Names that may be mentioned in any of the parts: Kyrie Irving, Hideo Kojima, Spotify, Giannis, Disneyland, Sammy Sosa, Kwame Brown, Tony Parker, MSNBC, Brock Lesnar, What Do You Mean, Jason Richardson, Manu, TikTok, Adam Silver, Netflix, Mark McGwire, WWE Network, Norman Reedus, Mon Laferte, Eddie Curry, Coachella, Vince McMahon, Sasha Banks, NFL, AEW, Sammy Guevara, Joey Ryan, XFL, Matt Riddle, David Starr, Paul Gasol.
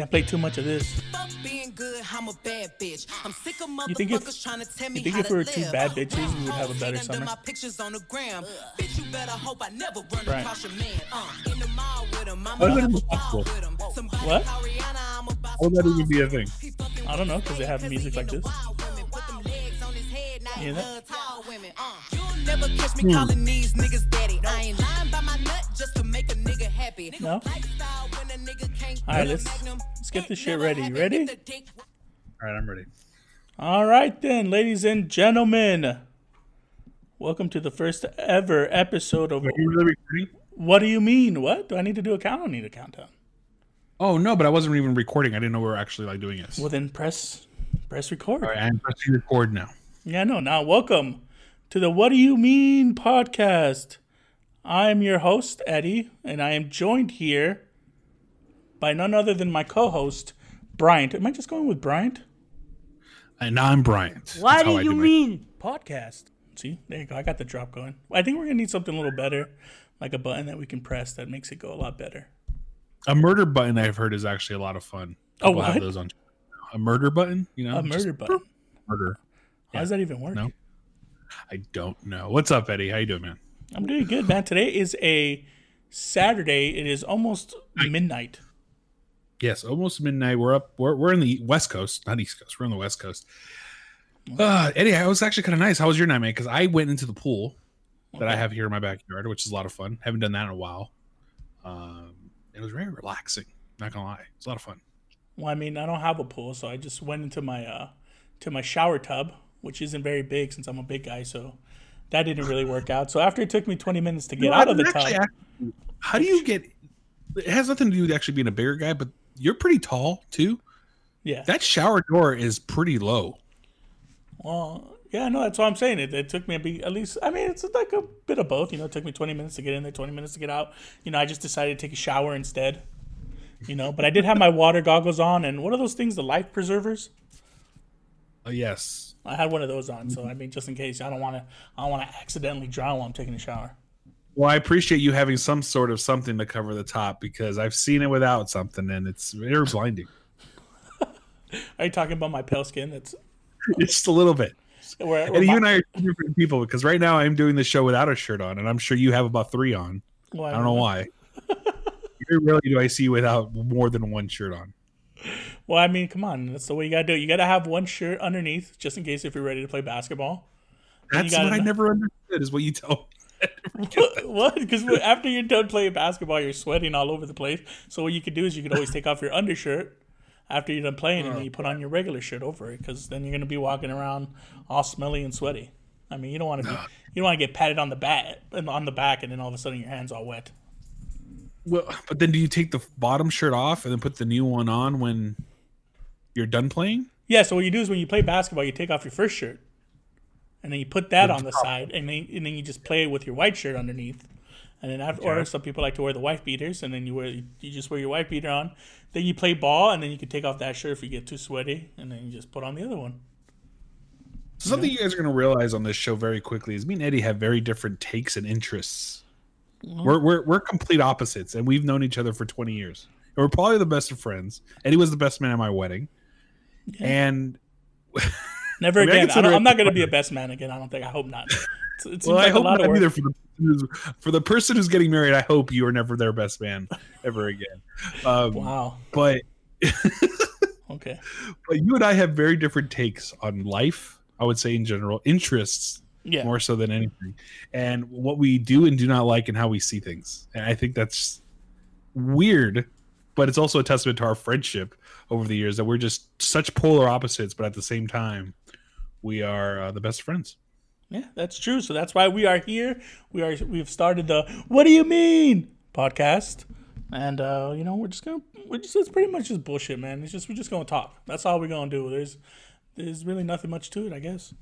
Can't play too much of this. Fuck being good, I'm a bad bitch. I'm sick of motherfuckers trying to tell me how to live. You think if we were two bad bitches, we would have a better summer? My pictures on the gram. Bitch, you better hope I never run across your man. In the mall with him, I'm what? How would that even be a thing? I don't know, because they have music like this. You know? You'll never catch me calling these niggas daddy. I ain't lying by my nut just to make a nigga happy. No? Alright, let's get this shit ready. You ready? Alright, I'm ready. Alright then, ladies and gentlemen. Welcome to the first ever episode of What Do You Mean? What? Do I need to do a count? I don't need a countdown. Oh no, but I wasn't even recording. I didn't know we were actually like doing this. Well then press record. Alright, I'm pressing record now. Yeah, no, now welcome to the What Do You Mean podcast. I'm your host, Eddie, and I am joined here by none other than my co-host, Bryant. Am I just going with Bryant? And I'm Bryant. What do you mean? Podcast. See, there you go. I got the drop going. I think we're going to need something a little better, like a button that we can press that makes it go a lot better. A murder button, I've heard, is actually a lot of fun. People have those on. A murder button? You know, a murder button. Murder. How does that even work? No, I don't know. What's up, Eddie? How you doing, man? I'm doing good, man. Today is a Saturday. It is almost midnight. Yes, almost midnight. We're up. We're in the West Coast, not East Coast. We're on the West Coast. Eddie, it was actually kind of nice. How was your night, man? Because I went into the pool that I have here in my backyard, which is a lot of fun. Haven't done that in a while. It was very relaxing. Not gonna lie, it's a lot of fun. Well, I mean, I don't have a pool, so I just went into my to my shower tub, which isn't very big since I'm a big guy, so that didn't really work out. So after it took me 20 minutes to get out of the tub. How do you get – it has nothing to do with actually being a bigger guy, but you're pretty tall too. Yeah. That shower door is pretty low. Well, yeah, no, that's what I'm saying. It took me it's like a bit of both. You know, it took me 20 minutes to get in there, 20 minutes to get out. You know, I just decided to take a shower instead, you know. But I did have my water goggles on, and what are those things, the life preservers? Yes. I had one of those on, so I mean, just in case, I don't want to accidentally drown while I'm taking a shower. Well, I appreciate you having some sort of something to cover the top, because I've seen it without something, and it's very blinding. Are you talking about my pale skin? That's just a little bit. And you and I are two different people, because right now I'm doing the show without a shirt on, and I'm sure you have about three on. Well, I don't know why. Rarely do I see you without more than one shirt on. Well, I mean, come on. That's the way you got to do it. You got to have one shirt underneath just in case if you're ready to play basketball. That's what I never understood is what you tell me. What? Because after you're done playing basketball, you're sweating all over the place. So what you could do is you could always take off your undershirt after you're done playing, and then you put on your regular shirt over it, because then you're going to be walking around all smelly and sweaty. I mean, you don't want to get patted on the back and then all of a sudden your hand's all wet. Well, but then do you take the bottom shirt off and then put the new one on when you're done playing? Yeah, so what you do is when you play basketball, you take off your first shirt, and then you put that on the side, and then you just play with your white shirt underneath. And then after, or some people like to wear the wife beaters, and then you just wear your wife beater on. Then you play ball, and then you can take off that shirt if you get too sweaty, and then you just put on the other one. So something you guys are going to realize on this show very quickly is me and Eddie have very different takes and interests. We're complete opposites, and we've known each other for 20 years. And we're probably the best of friends. Eddie was the best man at my wedding, and never again. I'm not going to be a best man again. I don't think. I hope not. I hope not either. For the person who's getting married, I hope you are never their best man ever again. Wow. But okay. But you and I have very different takes on life. I would say in general interests. Yeah. More so than anything. And what we do and do not like and how we see things. And I think that's weird, but it's also a testament to our friendship over the years that we're just such polar opposites, but at the same time, we are the best friends. Yeah, that's true. So that's why we are here. We've started the What Do You Mean? Podcast. And you know, it's pretty much just bullshit, man. It's just we're just gonna talk. That's all we're gonna do. There's really nothing much to it, I guess.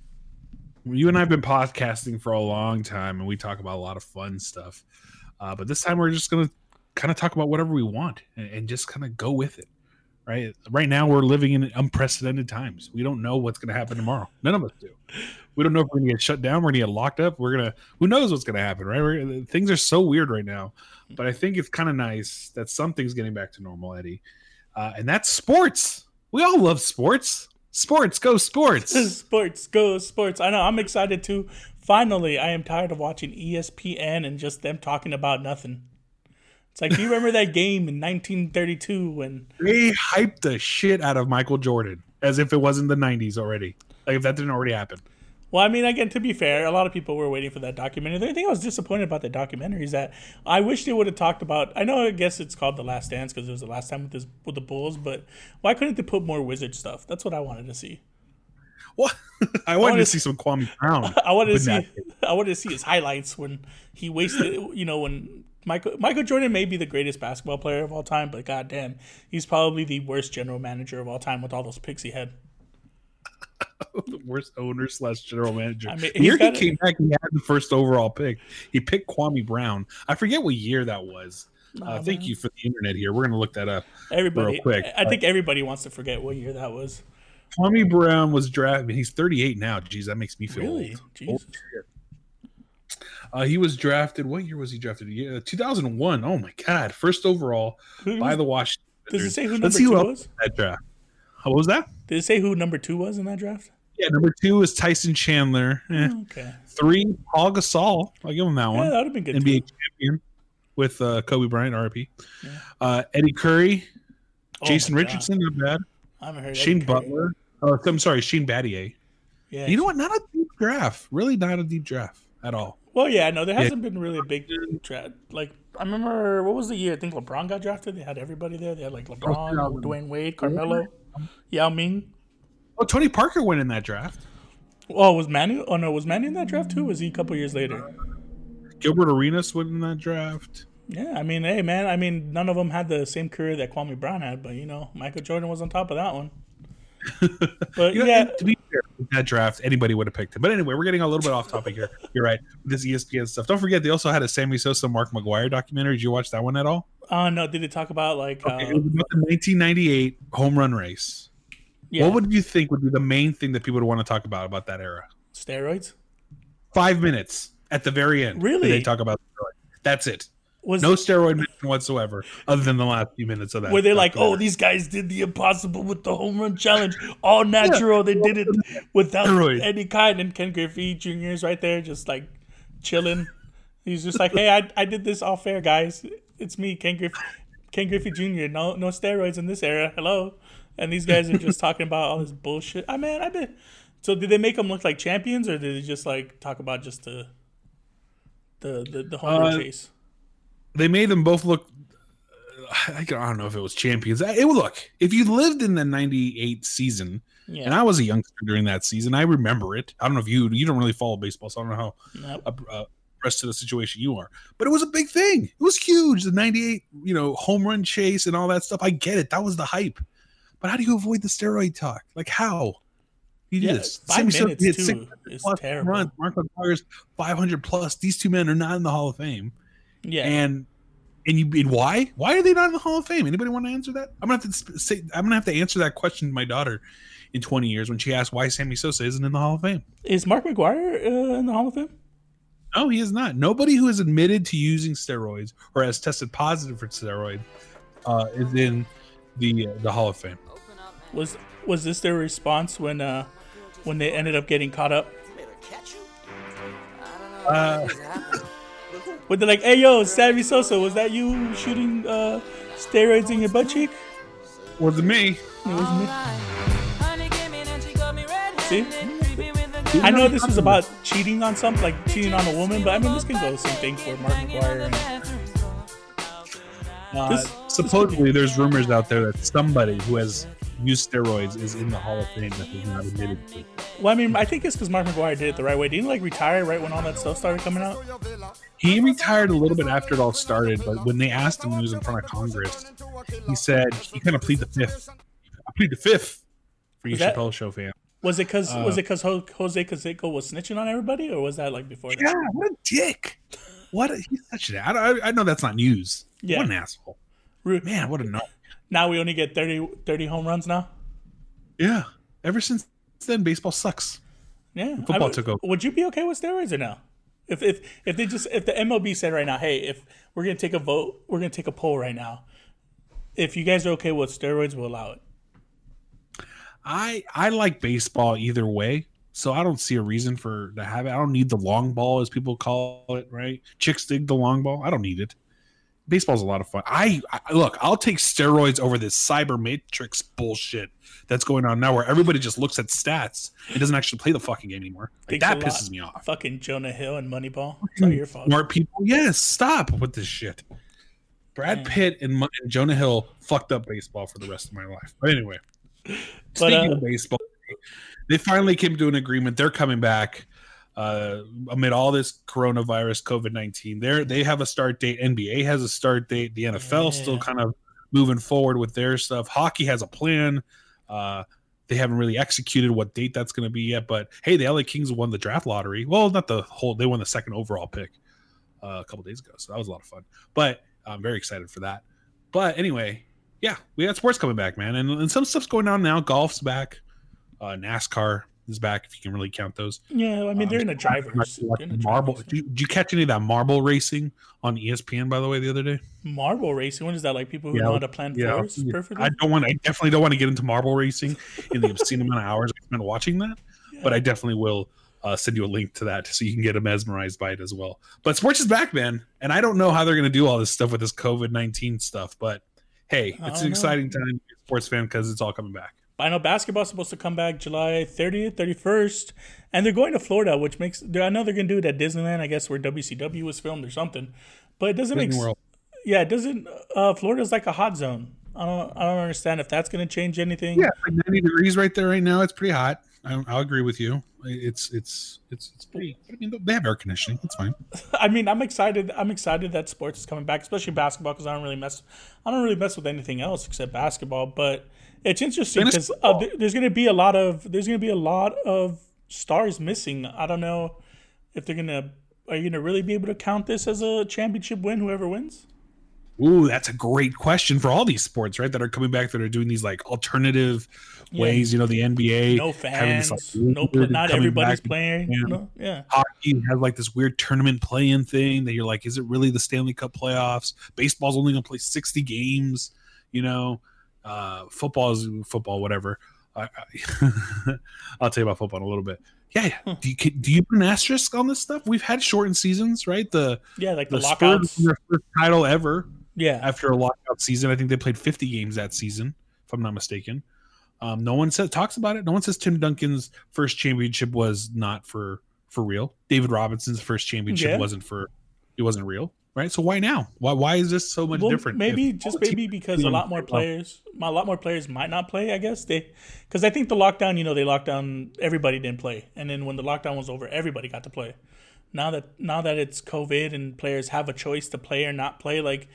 You and I have been podcasting for a long time, and we talk about a lot of fun stuff. But this time, we're just going to kind of talk about whatever we want and just kind of go with it, right? Right now, we're living in unprecedented times. We don't know what's going to happen tomorrow. None of us do. We don't know if we're going to get shut down. We're going to get locked up. Who knows what's going to happen, right? Things are so weird right now. But I think it's kind of nice that something's getting back to normal, Eddie. And that's sports. We all love sports. Sports, go sports. Sports, go sports. I know. I'm excited, too. Finally, I am tired of watching ESPN and just them talking about nothing. It's like, do you remember that game in 1932 when they hyped the shit out of Michael Jordan as if it wasn't the 90s already? Like, if that didn't already happen. Well, I mean, again, to be fair, a lot of people were waiting for that documentary. The only thing I was disappointed about the documentary is that I wish they would have talked about, I know, I guess it's called The Last Dance because it was the last time with the Bulls, but why couldn't they put more Wizard stuff? That's what I wanted to see. What? I wanted to see some Kwame Brown. I wanted to see his highlights when he wasted, you know, when Michael Jordan may be the greatest basketball player of all time, but goddamn, he's probably the worst general manager of all time with all those picks he had. The worst owner / general manager. I mean, the year he came back, he had the first overall pick. He picked Kwame Brown. I forget what year that was. Thank you for the internet here. We're going to look that up real quick. I think everybody wants to forget what year that was. Kwame Brown was drafted. He's 38 now. Jeez, that makes me feel old. He was drafted. What year was he drafted? 2001. Oh, my God. First overall by the Washington. Does it say who number two was? That draft. What was that? Did it say who number two was in that draft? Yeah, number two is Tyson Chandler. Okay. 3, Paul Gasol. I'll give him that one. Yeah, that would have been good. NBA champion with Kobe Bryant, RIP. Yeah. Eddie Curry. Oh, Jason Richardson, not bad. I haven't heard of Shane Butler. Oh, I'm sorry, Shane Battier. Yeah. You know what? Not a deep draft. Really not a deep draft at all. Well, yeah, no, there hasn't been really a big draft. Like, I remember, what was the year? I think LeBron got drafted. They had everybody there. They had, like, LeBron, Dwayne Wade, Carmelo, Yao Ming. Oh, Tony Parker went in that draft. Oh, was Manu? Oh, no, was Manu in that draft, too? Was he a couple years later? Gilbert Arenas went in that draft. Yeah, I mean, hey, man, I mean, none of them had the same career that Kwame Brown had, but, you know, Michael Jordan was on top of that one. But, yeah. To be fair, with that draft, anybody would have picked him. But anyway, we're getting a little bit off topic here. You're right. This ESPN stuff. Don't forget, they also had a Sammy Sosa, Mark McGwire documentary. Did you watch that one at all? No. Did it talk about, like... it was about the 1998 home run race. Yeah. What would you think would be the main thing that people would want to talk about that era? Steroids? 5 minutes at the very end. Really? They talk about steroids. That's it. No steroid mention whatsoever, other than the last few minutes of that. Where they're like, "Oh, these guys did the impossible with the home run challenge, all natural. They did it without any kind." And Ken Griffey Jr. is right there, just like chilling. He's just like, "Hey, I did this all fair, guys. It's me, Ken Griffey Jr. No steroids in this era. Hello." And these guys are just talking about all this bullshit. I mean, I bet. So, did they make them look like champions, or did they just like talk about just the home run chase? They made them both look, I don't know if it was champions. Look, if you lived in the 98 season, and I was a youngster during that season, I remember it. I don't know if you don't really follow baseball, so I don't know how abreast to the situation you are. But it was a big thing. It was huge. The 98, you know, home run chase and all that stuff. I get it. That was the hype. But how do you avoid the steroid talk? Like, how? You do this. 5 minutes, too, is terrible. Runs. Mark McGwire's 500 plus. These two men are not in the Hall of Fame. Yeah, and why? Why are they not in the Hall of Fame? Anybody want to answer that? I'm gonna have to answer that question to my daughter in 20 years when she asks why Sammy Sosa isn't in the Hall of Fame. Is Mark McGwire in the Hall of Fame? No, he is not. Nobody who is admitted to using steroids or has tested positive for steroids is in the Hall of Fame. Was this their response when they ended up getting caught up? But they're like, "Hey, yo, Sammy Sosa, was that you shooting steroids in your butt cheek?" Wasn't me. It was me. See? I know this was about cheating on something, like cheating on a woman, but I mean, this can go the same thing for Mark McGwire. Supposedly, there's rumors out there that somebody who has used steroids is in the Hall of Fame that is not admitted to. Well, I mean, I think it's because Mark McGwire did it the right way. Didn't he, like, retire right when all that stuff started coming out? He retired a little bit after it all started, but when they asked him when he was in front of Congress, he said he kind of plead the fifth. I plead the fifth for you, Chappelle Show fan. Was it because Jose Canseco was snitching on everybody, or was that like before that? Yeah, what a dick. He's such an asshole. I know that's not news. Yeah. What an asshole. Man, what a nut. Now we only get 30 home runs now? Yeah. Ever since then, baseball sucks. Yeah. And football took over. Would you be okay with steroids or no? If the MLB said right now, "Hey, if we're gonna take a poll right now, if you guys are okay with steroids, we'll allow it. I like baseball either way, so I don't see a reason for to have it. I don't need the long ball, as people call it, right? Chicks dig the long ball. I don't need it. Baseball's a lot of fun. I look, I'll take steroids over this cyber matrix bullshit that's going on now, where everybody just looks at stats and doesn't actually play the fucking game anymore. Like, that pisses me off. Fucking Jonah Hill and Moneyball. It's all your fault. Smart people, yes. Stop with this shit. Brad Pitt and Jonah Hill fucked up baseball for the rest of my life. But anyway, speaking of baseball, they finally came to an agreement. They're coming back. Amid all this coronavirus, COVID-19, they have a start date. NBA has a start date. The NFL still kind of moving forward with their stuff. Hockey has a plan. They haven't really executed what date that's going to be yet. But, hey, the LA Kings won the draft lottery. Well, not the whole. They won the second overall pick a couple days ago. So that was a lot of fun. But I'm very excited for that. But, anyway, yeah, we got sports coming back, man. And some stuff's going on now. Golf's back. NASCAR is back, if you can really count those. Yeah, I mean, they're in the drivers. Marble. Did you catch any of that marble racing on ESPN, by the way, the other day? Marble racing? What is that? Like people who know how to plan fours perfectly? I definitely don't want to get into marble racing in the obscene amount of hours I spent watching that, but I definitely will send you a link to that so you can get mesmerized by it as well. But sports is back, man, and I don't know how they're going to do all this stuff with this COVID-19 stuff, but hey, it's an exciting time to be a sports fan because it's all coming back. I know basketball's supposed to come back July 30th, 31st, and they're going to Florida, which makes... I know they're going to do it at Disneyland, I guess, where WCW was filmed or something, but it doesn't make sense. Yeah, it doesn't... Florida's like a hot zone. I don't understand if that's going to change anything. Yeah, like 90 degrees right there right now. It's pretty hot. I'll agree with you. It's pretty... I mean, they have air conditioning. It's fine. I mean, I'm excited that sports is coming back, especially basketball, because I don't really mess with anything else except basketball, but... It's interesting because there's going to be a lot of stars missing. I don't know if they're are you going to really be able to count this as a championship win, whoever wins? Ooh, that's a great question for all these sports, right? That are coming back, that are doing these like alternative ways. You know, the NBA, no fans, not everybody's playing. You know? Yeah, hockey has like this weird tournament play-in thing that you're like, is it really the Stanley Cup playoffs? Baseball's only going to play 60 games. You know. Football, whatever. I'll tell you about football in a little bit. Yeah. Do you put an asterisk on this stuff? We've had shortened seasons, right? Like the Spurs won their first title ever. Yeah. After a lockout season, I think they played 50 games that season, if I'm not mistaken. No one talks about it. No one says Tim Duncan's first championship was not for real. David Robinson's first championship wasn't real. Right, so why now? Why is this so much different? Maybe because a lot more players might not play. I guess because I think the lockdown, they locked down, everybody didn't play, and then when the lockdown was over, everybody got to play. Now that it's COVID and players have a choice to play or not play, like,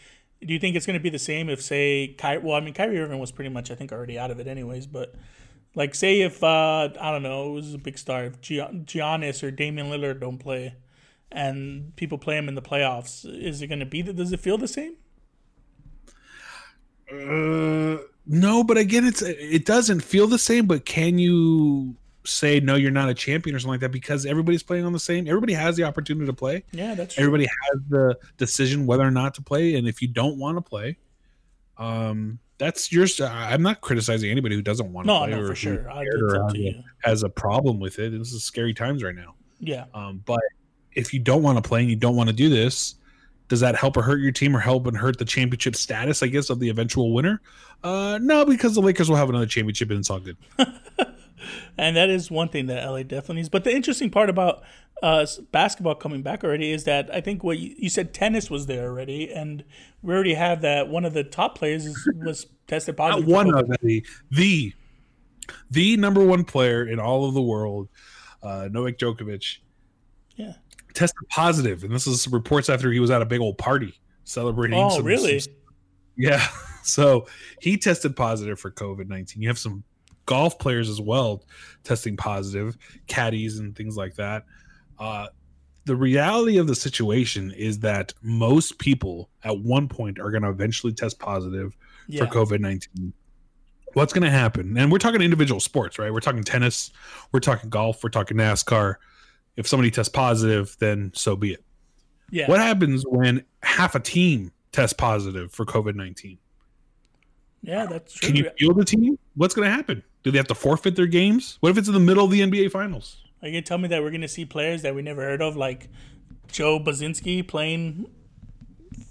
do you think it's going to be the same if Kyrie Irving was pretty much, I think, already out of it anyways, but like, say if I don't know, it was a big star, if Giannis or Damian Lillard don't play, and people play him in the playoffs, is it going to be that? Does it feel the same? No, but again, it doesn't feel the same. But can you say no? You're not a champion or something like that because everybody's playing on the same. Everybody has the opportunity to play. Yeah, that's true. Everybody has the decision whether or not to play, and if you don't want to play, that's your. I'm not criticizing anybody who doesn't want to play. No, for sure. Has a problem with it. This is scary times right now. Yeah, but. If you don't want to play and you don't want to do this, does that help or hurt your team or help and hurt the championship status, I guess, of the eventual winner? No, because the Lakers will have another championship and it's all good. And that is one thing that LA definitely needs. But the interesting part about basketball coming back already is that I think what you said, tennis was there already, and we already have that one of the top players was tested positive. Not one of the number one player in all of the world, Novak Djokovic. Yeah. Tested positive, and this is reports after he was at a big old party celebrating. Oh, really? Yeah. So he tested positive for COVID-19. You have some golf players as well testing positive, caddies and things like that. The reality of the situation is that most people at one point are going to eventually test positive for COVID-19. What's going to happen? And we're talking individual sports, right? We're talking tennis, we're talking golf, we're talking NASCAR. If somebody tests positive, then so be it. Yeah. What happens when half a team tests positive for COVID-19? Yeah, that's true. Can you field the team? What's going to happen? Do they have to forfeit their games? What if it's in the middle of the NBA Finals? Are you going to tell me that we're going to see players that we never heard of, like Joe Buzinski playing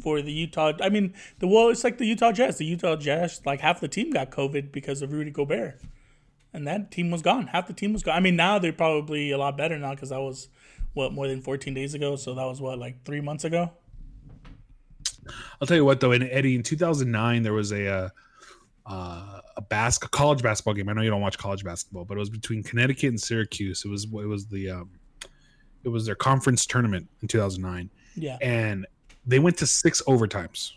for the Utah? I mean, it's like the Utah Jazz. The Utah Jazz, like half the team got COVID because of Rudy Gobert. And that team was gone. Half the team was gone. I mean, now they're probably a lot better now because that was, more than 14 days ago? So that was, like 3 months ago? I'll tell you what, though. And Eddie, in 2009, there was a college basketball game. I know you don't watch college basketball, but it was between Connecticut and Syracuse. It was their conference tournament in 2009. Yeah, and they went to six overtimes.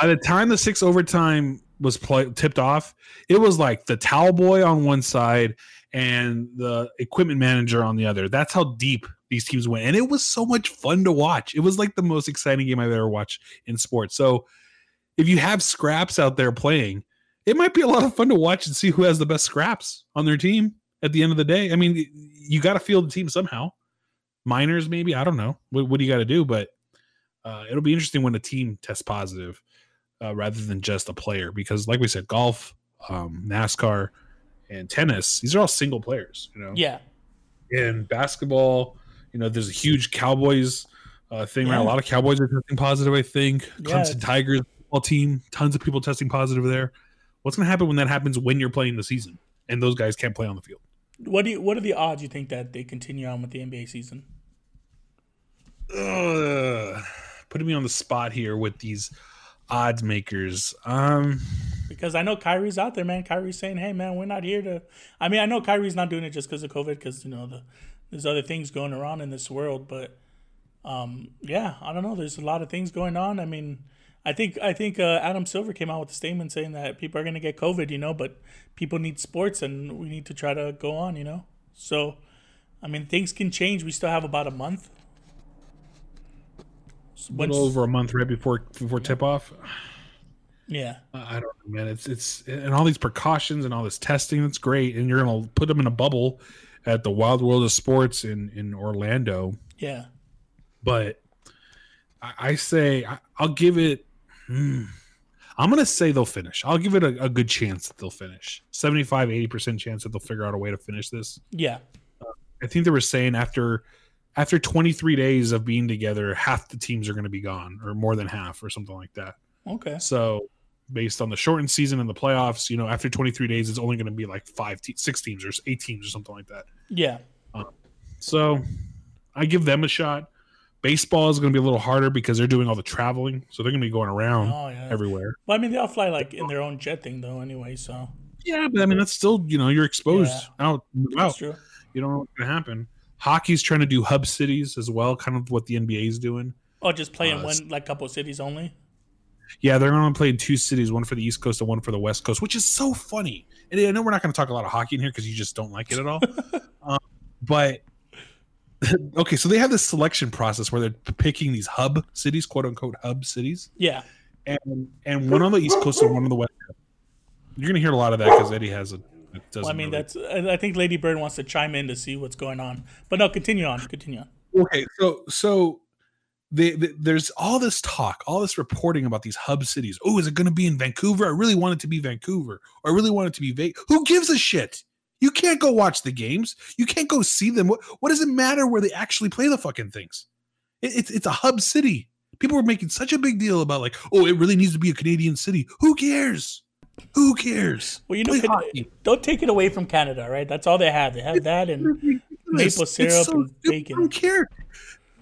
By the time the sixth overtime was tipped off, it was like the towel boy on one side and the equipment manager on the other. That's how deep these teams went, and it was so much fun to watch. It was like the most exciting game I've ever watched in sports. So if you have scraps out there playing, it might be a lot of fun to watch and see who has the best scraps on their team at the end of the day. I mean, you got to field the team somehow. Minors, maybe. I don't know. What do you got to do? But it'll be interesting when a team tests positive rather than just a player. Because like we said, golf, NASCAR, and tennis, these are all single players. You know? Yeah. And basketball, there's a huge Cowboys thing, right? A lot of Cowboys are testing positive, I think. Clemson Tigers. Team, tons of people testing positive there. What's going to happen when that happens when you're playing the season and those guys can't play on the field? What are the odds you think that they continue on with the NBA season? Putting me on the spot here with these odds makers. Because I know Kyrie's out there, man. Kyrie's saying, hey, man, we're not here to... I mean, I know Kyrie's not doing it just because of COVID because, there's other things going around in this world. But, I don't know. There's a lot of things going on. I mean... I think Adam Silver came out with a statement saying that people are going to get COVID, but people need sports and we need to try to go on, So, I mean, things can change. We still have about a month. Over a month right before tip off. Yeah. I don't know, man. It's and all these precautions and all this testing, that's great. And you're going to put them in a bubble at the Wild World of Sports in Orlando. Yeah. But I say I'll give it... I'm going to say they'll finish. I'll give it a good chance that they'll finish. 75-80% chance that they'll figure out a way to finish this. Yeah. I think they were saying after 23 days of being together, half the teams are going to be gone, or more than half, or something like that. Okay. So based on the shortened season and the playoffs, after 23 days, it's only going to be like 6 teams or 8 teams or something like that. Yeah. So I give them a shot. Baseball is going to be a little harder because they're doing all the traveling, so they're going to be going around everywhere. Well, I mean, they all fly like in their own jet thing, though, anyway. So yeah, but I mean, that's still you're exposed out. True. You don't know what's going to happen. Hockey's trying to do hub cities as well, kind of what the NBA is doing. Oh, just play in one couple cities only. Yeah, they're going to play in 2 cities, one for the East Coast and one for the West Coast, which is so funny. And I know we're not going to talk a lot of hockey in here because you just don't like it at all, but. Okay, so they have this selection process where they're picking these hub cities, quote unquote hub cities. Yeah, and one on the East Coast and one on the West Coast. You're gonna hear a lot of that because Eddie has a. I think Lady Bird wants to chime in to see what's going on, but no, continue on. Okay, so there's all this talk, all this reporting about these hub cities. Oh, is it going to be in Vancouver? I really want it to be Vancouver. Or I really want it to be Vegas. Who gives a shit? You can't go watch the games. You can't go see them. What does it matter where they actually play the fucking things? It's a hub city. People were making such a big deal about like, oh, it really needs to be a Canadian city. Who cares? Who cares? Well, don't take it away from Canada, right? That's all they have. They have that and maple syrup and bacon. I don't care.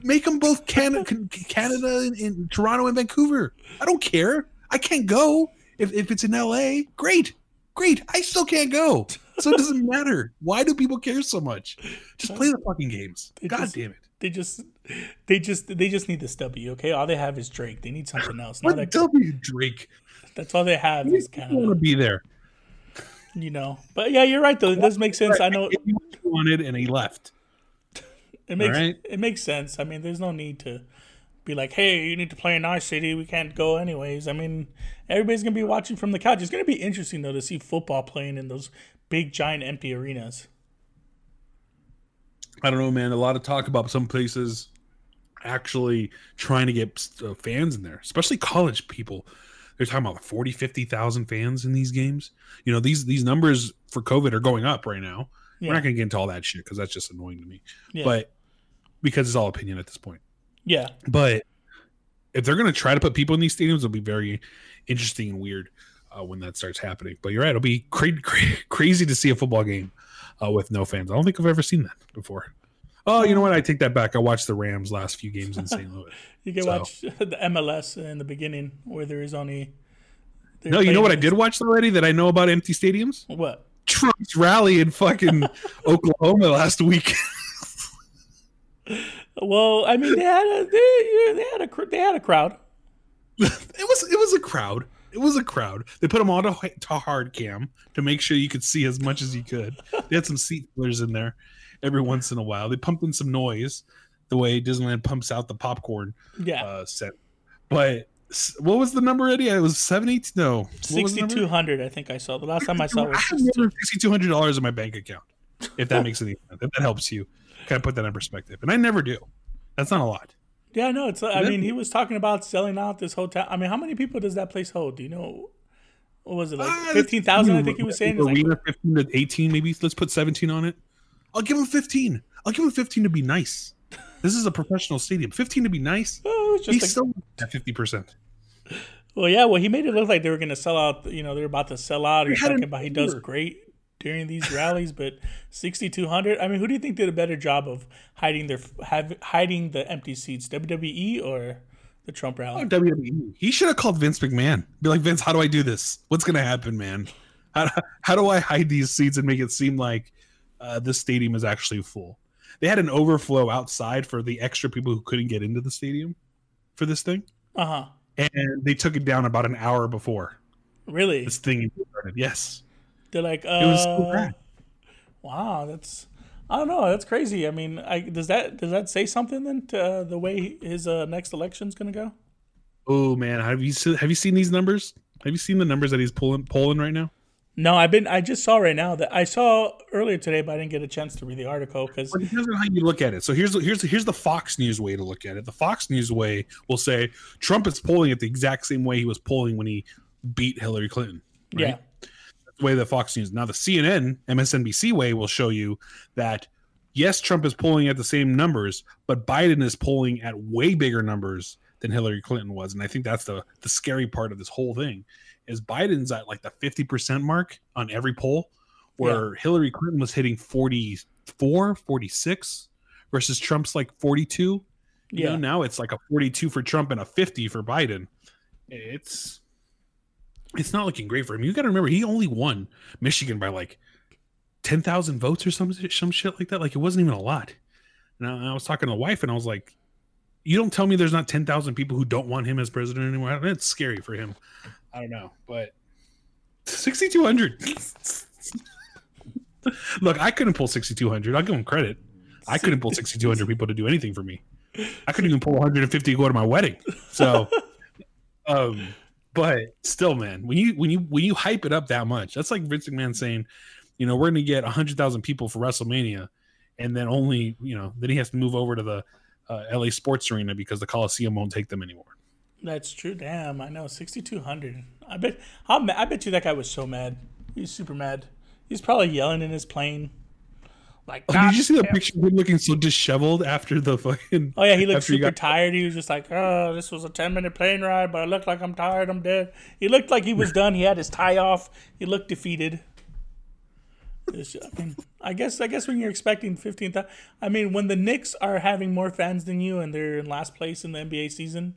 Make them both Canada and Toronto and Vancouver. I don't care. I can't go. If it's in LA, great. I still can't go. So it doesn't matter. Why do people care so much? Just play the fucking games. Damn it. They just need this W, okay? All they have is Drake. They need something else. What W, Drake? That's all they have is Canada. I want to be there. But yeah, you're right though. It does make sense. I know he wanted and he left. It makes sense. I mean, there's no need to be like, hey, you need to play in our city. We can't go anyways. I mean, everybody's going to be watching from the couch. It's going to be interesting though to see football playing in those big, giant, empty arenas. I don't know, man. A lot of talk about some places actually trying to get fans in there, especially college people. They're talking about 40, 50,000 fans in these games. You know, these numbers for COVID are going up right now. Yeah. We're not going to get into all that shit because that's just annoying to me. Yeah. But because it's all opinion at this point. Yeah. But if they're going to try to put people in these stadiums, it'll be very interesting and weird when that starts happening. But you're right. It'll be crazy to see a football game with no fans. I don't think I've ever seen that before. Oh, you know what? I take that back. I watched the Rams' last few games in St. Louis. You can watch the MLS in the beginning where there is only... No, you know what I did watch already that I know about empty stadiums? What? Trump's rally in fucking Oklahoma last week. Well, I mean, they had a crowd. It was a crowd. It was a crowd. They put them all to hard cam to make sure you could see as much as you could. They had some seat fillers in there every once in a while. They pumped in some noise the way Disneyland pumps out the popcorn set. But what was the number, Eddie? It was 70? No. 6,200, I think I saw. The last time I saw it was $6,200 in my bank account, if that makes any sense. If that helps you kind of put that in perspective. And I never do. That's not a lot. Yeah, no, it's. I mean, he was talking about selling out this hotel. I mean, how many people does that place hold? Do you know? What was it, like 15,000? I think he was saying. Like, 15 to 18, maybe. Let's put 17 on it. I'll give him 15. I'll give him 15 to be nice. This is a professional stadium. 15 to be nice. Oh, just he's still at 50%. Well, yeah. Well, he made it look like they were going to sell out. You know, they're about to sell out. He's talking about he does great during these rallies, but 6,200. I mean, who do you think did a better job of hiding hiding the empty seats, WWE or the Trump rally? Oh, WWE. He should have called Vince McMahon. Be like, Vince, how do I do this? What's going to happen, man? How do I hide these seats and make it seem like this stadium is actually full? They had an overflow outside for the extra people who couldn't get into the stadium for this thing. Uh-huh. And they took it down about an hour before. Really? This thing started. Yes. They're like, it was so bad. Wow, that's, I don't know, that's crazy. I mean, does that say something then to the way his next election's going to go? Oh man, have you seen these numbers? Have you seen the numbers that he's polling right now? No, I just saw right now that I saw earlier today, but I didn't get a chance to read the article because it depends on how you look at it. So here's the Fox News way to look at it. The Fox News way will say Trump is polling at the exact same way he was polling when he beat Hillary Clinton. Right? Yeah. The way that Fox News. Now the CNN, MSNBC way will show you that yes, Trump is polling at the same numbers, but Biden is polling at way bigger numbers than Hillary Clinton was. And I think that's the scary part of this whole thing is Biden's at like the 50% mark on every poll where Hillary Clinton was hitting 44, 46 versus Trump's like 42. You know, now it's like a 42 for Trump and a 50 for Biden. It's not looking great for him. You got to remember, he only won Michigan by like 10,000 votes or some shit like that. Like, it wasn't even a lot. And I was talking to the wife, and I was like, you don't tell me there's not 10,000 people who don't want him as president anymore. That's scary for him. I don't know, but 6,200. Look, I couldn't pull 6,200. I'll give him credit. I couldn't pull 6,200 people to do anything for me. I couldn't even pull 150 to go to my wedding. So, but still, man, when you hype it up that much, that's like Vince McMahon saying, you know, we're going to get 100,000 people for WrestleMania, and then only, you know, then he has to move over to the LA Sports Arena because the Coliseum won't take them anymore. That's true. Damn, I know. 6,200. I bet you that guy was so mad. He's super mad. He's probably yelling in his plane. Like, oh, did you see that picture of him looking so disheveled after the fucking... Oh, yeah, he looked super tired. He was just like, oh, this was a 10-minute plane ride, but I look like I'm tired. I'm dead. He looked like he was done. He had his tie off. He looked defeated. I mean, I guess when you're expecting 15,000... I mean, when the Knicks are having more fans than you and they're in last place in the NBA season,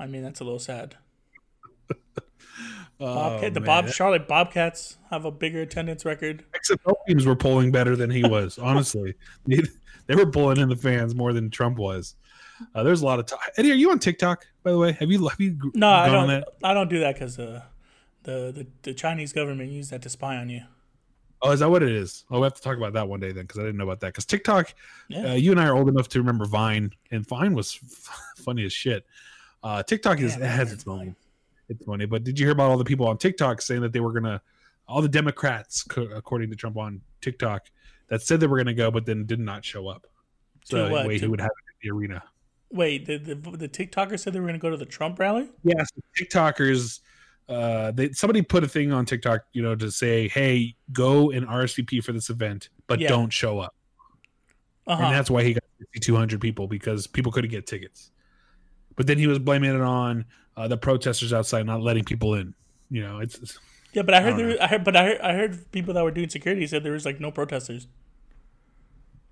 I mean, that's a little sad. Charlotte Bobcats have a bigger attendance record. XFL teams were polling better than he was, honestly. They were pulling in the fans more than Trump was. There's a lot of talk. Eddie, are you on TikTok, by the way? Have you no, gone on that? I don't do that because the Chinese government used that to spy on you. Oh, is that what it is? Oh, we have to talk about that one day then, because I didn't know about that. Because TikTok, you and I are old enough to remember Vine, and Vine was funny as shit. TikTok has its own. It's funny, but did you hear about all the people on TikTok saying that they were gonna, all the Democrats, according to Trump on TikTok, that said they were gonna go, but then did not show up? So that way he would have it at the arena. Wait, the TikTokers said they were going to go to the Trump rally? Yes, the TikTokers. Somebody put a thing on TikTok, you know, to say, hey, go and RSVP for this event, but don't show up. Uh-huh. And that's why he got 5,200 people, because people couldn't get tickets. But then he was blaming it on the protesters outside not letting people in. You know, it's yeah. But I heard I heard people that were doing security said there was like no protesters.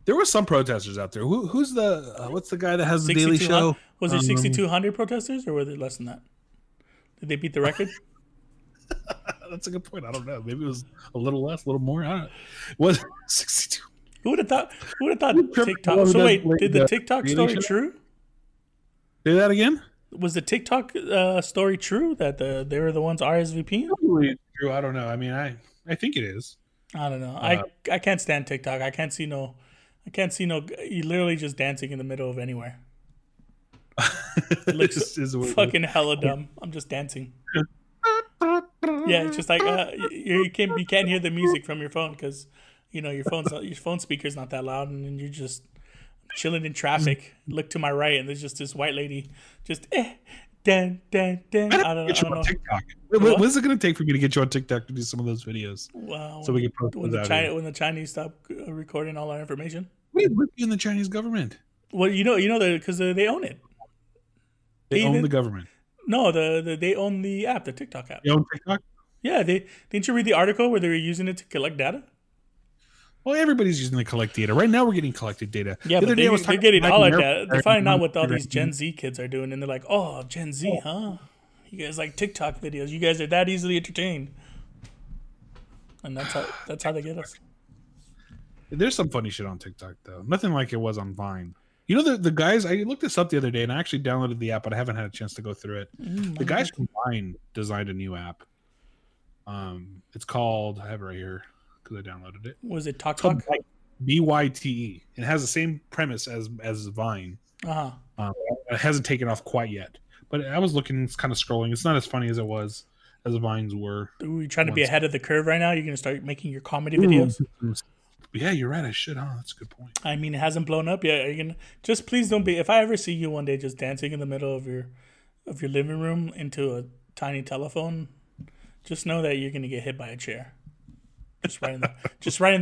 There were some protesters out there. Who's the what's the guy that has the Daily Show? Was there 6,200 protesters, or were there less than that? Did they beat the record? That's a good point. I don't know. Maybe it was a little less, a little more. I don't know. Was 62? Who would have thought? Who would have thought TikTok? So wait, did the TikTok story true? Say that again. Was the TikTok story true that they were the ones RSVPing? Probably true. I don't know. I mean, I think it is. I don't know. I can't stand TikTok. I can't see no. You literally just dancing in the middle of anywhere. It looks fucking hella dumb. I'm just dancing. Yeah, it's just like you can't hear the music from your phone because you know your phone speaker's not that loud, and you're just chilling in traffic. Look to my right, and there's just this white lady just dan. I don't know. What's it gonna take for me to get you on TikTok to do some of those videos? Wow. So we can post when the Chinese stop recording all our information. Wait, what in the Chinese government? Well, you know, because they own it. They own the government. No, they own the app, the TikTok app. They own TikTok? Yeah, didn't you read the article where they were using it to collect data? Well, everybody's using the collect data. Right now we're getting collected data. Yeah, the they're getting all that data. They're finding out what all these Gen Z kids are doing, and they're like, oh, Gen Z, huh? You guys like TikTok videos. You guys are that easily entertained. And that's how they get us. There's some funny shit on TikTok, though. Nothing like it was on Vine. You know, the guys, I looked this up the other day, and I actually downloaded the app, but I haven't had a chance to go through it. The guys from Vine designed a new app. It's called, I have it right here because I downloaded it. Was it TikTok? BYTE. It has the same premise as Vine. Uh-huh. It hasn't taken off quite yet. But I was looking, it's kind of scrolling. It's not as funny as it was, as Vines were. Ooh, you're trying to be ahead of the curve right now? You're going to start making your comedy videos? Yeah, you're right. I should, huh? That's a good point. I mean, it hasn't blown up yet. Just please don't be. If I ever see you one day just dancing in the middle of your living room into a tiny telephone, just know that you're gonna get hit by a chair. Just right in the,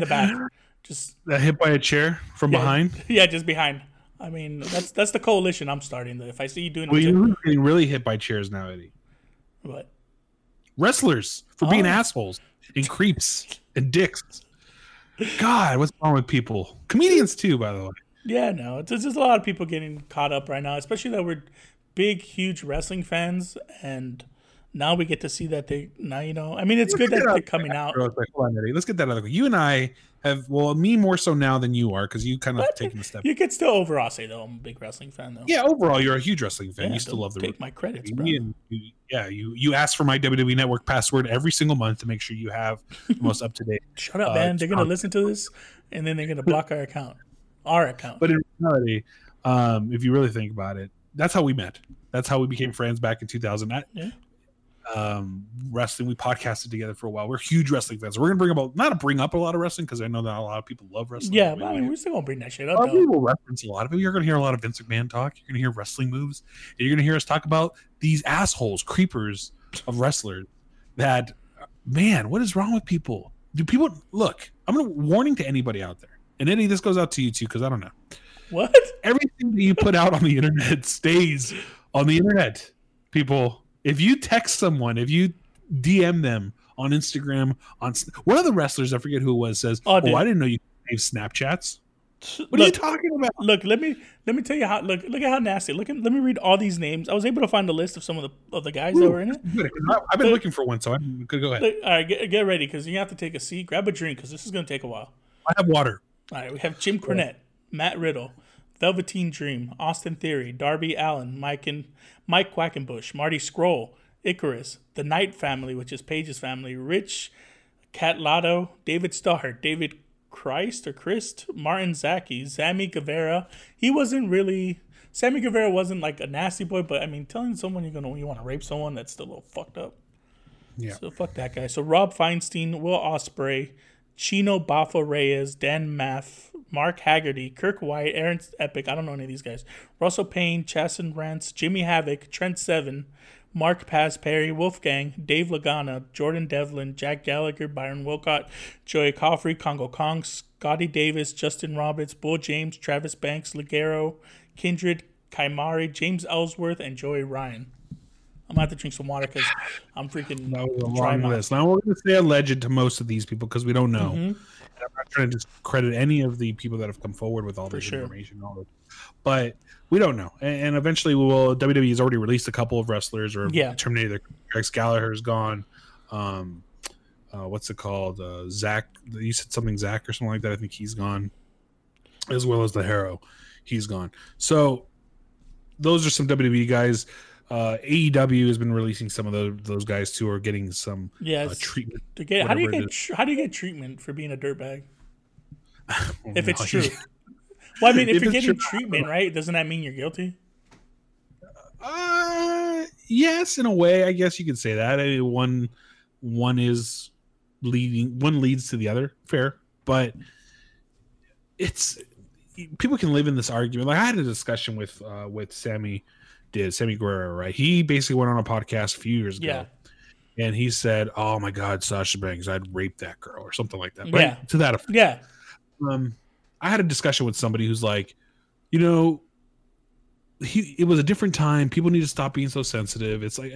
back. Just hit by a chair from behind. Yeah, just behind. I mean, that's the coalition I'm starting. If I see you doing, you're getting really hit by chairs now, Eddie. What? Wrestlers for being assholes and creeps and dicks. God, what's wrong with people? Comedians too, by the way. Yeah, no, it's just a lot of people getting caught up right now, especially that we're big, huge wrestling fans, and now we get to see that they now you know. I mean, it's good that they're coming out. Hold on, Eddie. Let's get that out of the way. You and I have me more so now than you are because you kind of taking a step. You could still overall say though I'm a big wrestling fan though. Yeah, overall you're a huge wrestling fan. Yeah, you still love the take my credits, bro. You ask for my WWE Network password every single month to make sure you have the most up to date. Shut up, man. They're gonna listen to this and then they're gonna block our account. But in reality, if you really think about it, that's how we met. That's how we became friends back in 2000. Yeah. Wrestling, we podcasted together for a while. We're huge wrestling fans. We're gonna bring up a lot of wrestling because I know that a lot of people love wrestling. Yeah, but I mean, we're still gonna bring that shit up. We will reference a lot of it. You're gonna hear a lot of Vince McMahon talk. You're gonna hear wrestling moves. And you're gonna hear us talk about these assholes, creepers of wrestlers. That man, what is wrong with people? Do people look? I'm gonna warning to anybody out there. And Eddie, this goes out to you too because I don't know. What? Everything that you put out on the internet stays on the internet, people. If you text someone, if you DM them on Instagram, on one of the wrestlers, I forget who it was, says, "Oh, I didn't know you could save Snapchats." What are you talking about? Look, let me tell you how. Look at how nasty. Let me read all these names. I was able to find a list of some of the guys that were in it. Good. I've been looking for one, so I'm gonna go ahead. All right, get ready because you have to take a seat, grab a drink because this is gonna take a while. I have water. All right, we have Jim Cornette, Matt Riddle, Velveteen Dream, Austin Theory, Darby Allin, Mike Quackenbush, Marty Scurll, Icarus, The Knight Family, which is Paige's family, Rich Catlato, David Starr, David Christ, Martin Zaki, Sammy Guevara. Sammy Guevara wasn't like a nasty boy, but I mean, telling someone you want to rape someone, that's still a little fucked up. Yeah. So fuck that guy. So Rob Feinstein, Will Ospreay, Chino Baffa Reyes, Dan Maff, Mark Haggerty, Kirk White, Aaron Epic, I don't know any of these guys, Russell Payne, Chasen Rance, Jimmy Havoc, Trent Seven, Mark Pass Perry, Wolfgang, Dave Lagana, Jordan Devlin, Jack Gallagher, Byron Wilcott, Joey Coffrey, Kongo Kong, Scotty Davis, Justin Roberts, Bull James, Travis Banks, Ligero, Kindred, Kaimari, James Ellsworth, and Joey Ryan. I'm going to have to drink some water because I'm freaking dry mouth. Now we're going to say alleged to most of these people because we don't know. Mm-hmm. And I'm not trying to discredit any of the people that have come forward with all this information. But we don't know. And eventually we will. WWE has already released a couple of wrestlers or terminated their contracts. Gallagher's gone. What's it called? Zach. You said something, Zach, or something like that. I think he's gone. As well as the Harrow. He's gone. So those are some WWE guys. AEW has been releasing some of those guys too, are getting some treatment. How do you get treatment for being a dirtbag? If it's true. Well, I mean, if you're getting treatment, right? Doesn't that mean you're guilty? Yes, in a way, I guess you could say that. I mean, one leads to the other. Fair, but people can live in this argument. Like I had a discussion with Sammy Guerrero, right? He basically went on a podcast a few years ago, and he said, "Oh my God, Sasha Banks, I'd rape that girl," or something like that. But to that effect. Yeah. I had a discussion with somebody who's like, it was a different time. People need to stop being so sensitive. It's like,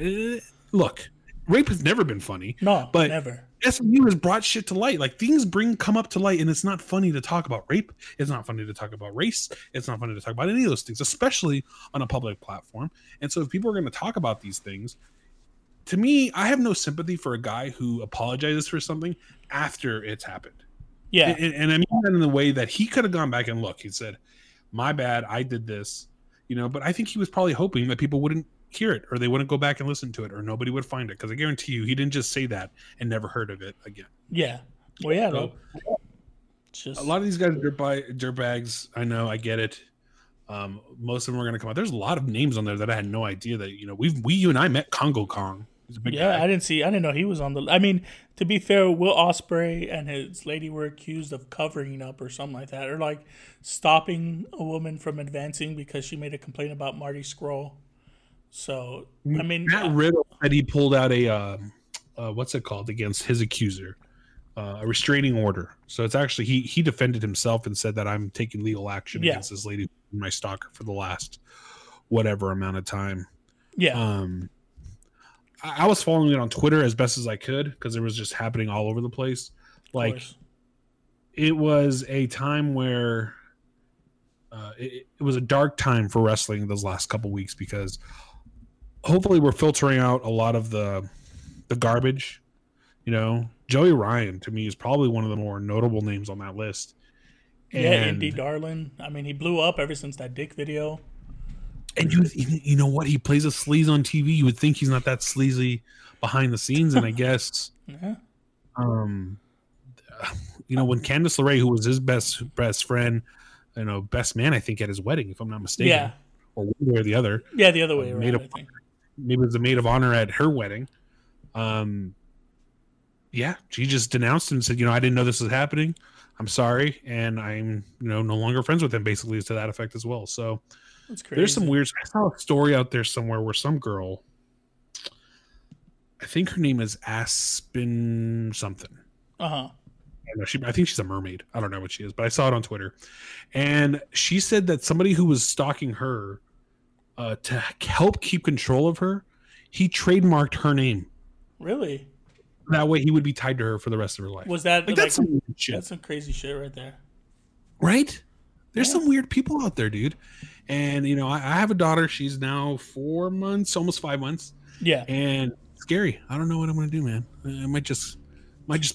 look, rape has never been funny. No, but never. SMU has brought shit to light. Like things come up to light, and it's not funny to talk about rape. It's not funny to talk about race. It's not funny to talk about any of those things, especially on a public platform. And so if people are going to talk about these things, to me, I have no sympathy for a guy who apologizes for something after it's happened. Yeah. And I mean that in the way that he could have gone back and looked. He said, "My bad, I did this," but I think he was probably hoping that people wouldn't hear it, or they wouldn't go back and listen to it, or nobody would find it, because I guarantee you he didn't just say that and never heard of it again. A lot of these guys are dirtbags. I know, I get it. Most of them are going to come out. There's a lot of names on there that I had no idea that you and I met. Kongo Kong, he's a big guy. I didn't know he was on the. I mean, to be fair, Will Ospreay and his lady were accused of covering up or something like that, or like stopping a woman from advancing because she made a complaint about Marty Scurll. So I mean, Matt Riddle said he pulled out a what's it called against his accuser, a restraining order. So it's actually he defended himself and said that I'm taking legal action against this lady, my stalker, for the last whatever amount of time. Yeah. I was following it on Twitter as best as I could because it was just happening all over the place. Like it was a time where it was a dark time for wrestling those last couple weeks because. Hopefully we're filtering out a lot of the garbage. Joey Ryan to me is probably one of the more notable names on that list. And Indy Darling. I mean, he blew up ever since that dick video. And you know what? He plays a sleaze on TV. You would think he's not that sleazy behind the scenes, and I guess, when Candice LeRae, who was his best friend, best man, I think at his wedding, if I'm not mistaken, or one way or the other. Yeah, the other way around. Maybe it was the maid of honor at her wedding. She just denounced him and said, I didn't know this was happening. I'm sorry. And I'm, no longer friends with him, basically, to that effect as well. So that's crazy. There's some weird – I saw a story out there somewhere where some girl – I think her name is Aspen something. Uh-huh. I think she's a mermaid. I don't know what she is, but I saw it on Twitter. And she said that somebody who was stalking her – to help keep control of her, he trademarked her name. Really? That way he would be tied to her for the rest of her life. Was that that's some weird shit. That's some crazy shit right there. Right? There's some weird people out there, dude. And I have a daughter. She's now 4 months, almost 5 months. Yeah. And it's scary. I don't know what I'm gonna do, man. I might just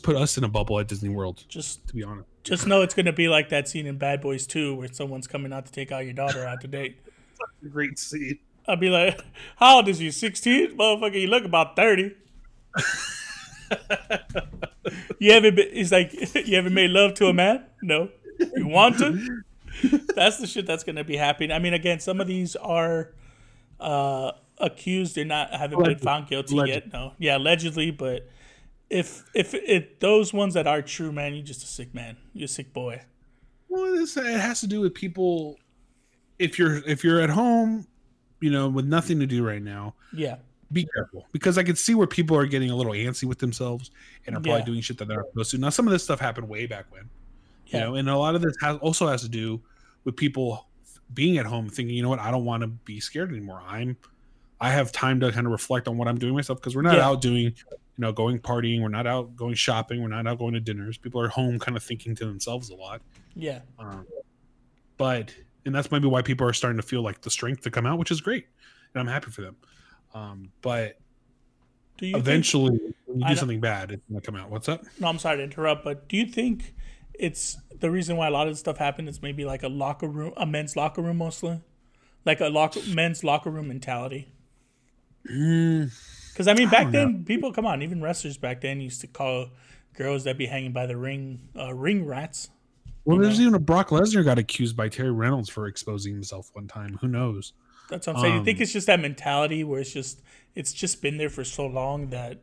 put us in a bubble at Disney World. Just to be honest. Just know it's gonna be like that scene in Bad Boys 2 where someone's coming out to take out your daughter out to date. A great scene. I'd be like, how old is you? 16? Motherfucker, you look about 30. You haven't made love to a man? No. You want to? That's the shit that's going to be happening. I mean, again, some of these are accused. They're not, been found guilty yet. No. Yeah, allegedly, but if those ones that are true, man, you're just a sick man. You're a sick boy. Well, it has to do with people. If you're at home, you know, with nothing to do right now, yeah, be careful, because I can see where people are getting a little antsy with themselves and are probably doing shit that they're not supposed to. Now, some of this stuff happened way back when, you know, and a lot of this also has to do with people being at home thinking, you know what, I don't want to be scared anymore. I have time to kind of reflect on what I'm doing myself, because we're not out doing, you know, going partying. We're not out going shopping. We're not out going to dinners. People are home kind of thinking to themselves a lot. Yeah. And that's maybe why people are starting to feel like the strength to come out, which is great. And I'm happy for them. But do you eventually when you do something bad, it's going to come out. What's up? No, I'm sorry to interrupt, but do you think it's the reason why a lot of this stuff happened is maybe like a men's locker room mostly? Like men's locker room mentality? Because, I mean, back then, people, come on, even wrestlers back then used to call girls that be hanging by the ring, ring rats. Well, there's even a Brock Lesnar got accused by Terry Reynolds for exposing himself one time. Who knows? That's what I'm saying. You think it's just that mentality where it's just been there for so long that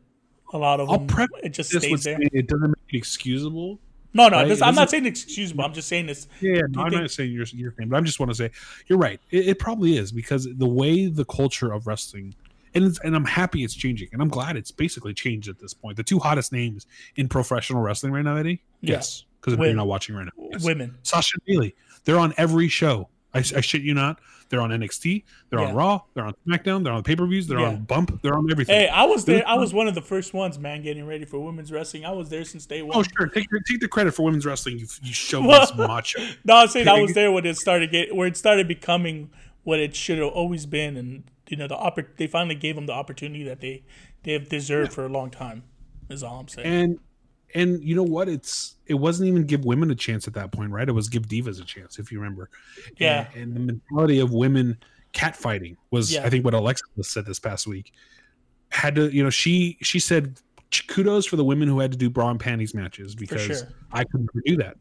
a lot of them, it just stays there. It doesn't make it excusable. No, right? I'm not saying excusable. I'm just saying it's... Yeah, not saying your thing, but I just want to say you're right. It probably is, because the way the culture of wrestling... And I'm happy it's changing, and I'm glad it's basically changed at this point. The two hottest names in professional wrestling right now, Eddie? Yeah. Yes. Because if you're not watching right now. Yes. Women. Sasha and Bailey. They're on every show. I shit you not. They're on NXT. They're on Raw. They're on SmackDown. They're on pay-per-views. They're on Bump. They're on everything. Hey, I was there. I was one of the first ones, man, getting ready for women's wrestling. I was there since day one. Oh, sure. Take the credit for women's wrestling. You showed us macho. No, I'm saying I was there when it started becoming what it should have always been, and you know, they finally gave them the opportunity that they have deserved for a long time, is all I'm saying. And you know what? It wasn't even give women a chance at that point, right? It was give divas a chance, if you remember. Yeah. And the mentality of women catfighting was, I think, what Alexa said this past week. Had to, you know, she said, kudos for the women who had to do bra and panties matches, because I couldn't do that.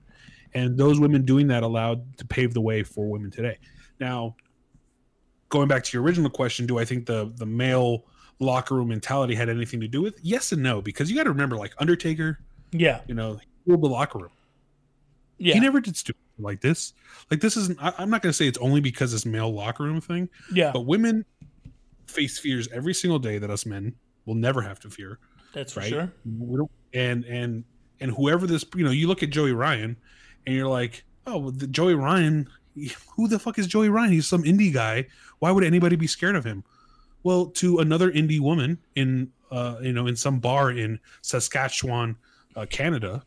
And those women doing that allowed to pave the way for women today. Now, going back to your original question, do I think the male locker room mentality had anything to do with? Yes and no, because you got to remember, like Undertaker, you know, he ruled the locker room. Yeah, he never did stupid like this. Like this isn't. I'm not going to say it's only because this male locker room thing. Yeah, but women face fears every single day that us men will never have to fear. That's right. For sure. We don't, and whoever this, you know, you look at Joey Ryan, and you're like, oh, well, Joey Ryan. Who the fuck is Joey Ryan? He's some indie guy. Why would anybody be scared of him? Well, to another indie woman in you know, in some bar in Saskatchewan, Canada,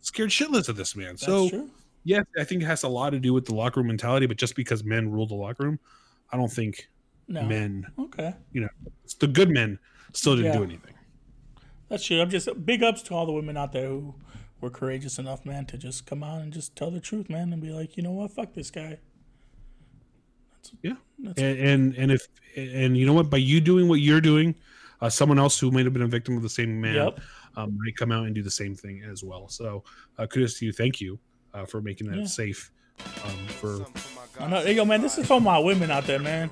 scared shitless of this man. That's so true. Yeah, I think it has a lot to do with the locker room mentality. But just because men rule the locker room, I don't think men. Okay, you know, it's the good men still didn't do anything. That's true. I'm just big ups to all the women out there who. We're courageous enough, man, to just come out and just tell the truth, man, and be like, you know what, fuck this guy. And you know what, by you doing what you're doing, someone else who might have been a victim of the same man might come out and do the same thing as well. So kudos to you, thank you for making that safe. Yo, man, this is for my women out there, man.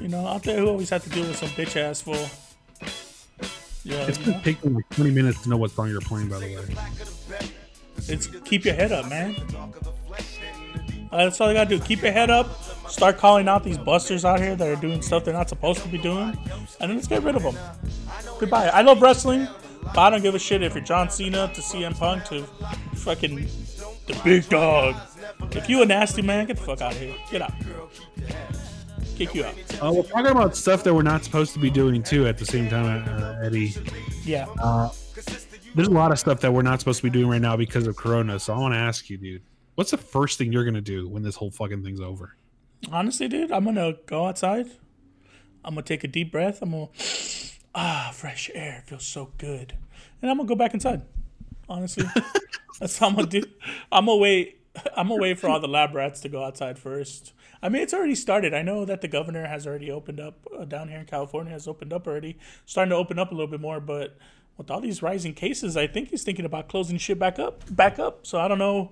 You know, out there who always have to deal with some bitch ass fool. Yeah, it's been taking like 20 minutes to know what song you're playing, by the way. It's Keep Your Head Up, man. That's all you gotta do. Keep your head up. Start calling out these busters out here that are doing stuff they're not supposed to be doing. And then let's get rid of them. Goodbye. I love wrestling, but I don't give a shit if you're John Cena to CM Punk to fucking the big dog. If you a nasty man, get the fuck out of here. Get out. Kick you out. We're talking about stuff that we're not supposed to be doing too at the same time, Eddie. Yeah. There's a lot of stuff that we're not supposed to be doing right now because of Corona. So I want to ask you, dude, what's the first thing you're going to do when this whole fucking thing's over? Honestly, dude, I'm going to go outside. I'm going to take a deep breath. I'm going to, fresh air. It feels so good. And I'm going to go back inside. Honestly, that's what I'm going to do. I'm going to wait for all the lab rats to go outside first. I mean, it's already started. I know that the governor has already opened up down here in California, has opened up already, starting to open up a little bit more. But with all these rising cases, I think he's thinking about closing shit back up. So I don't know.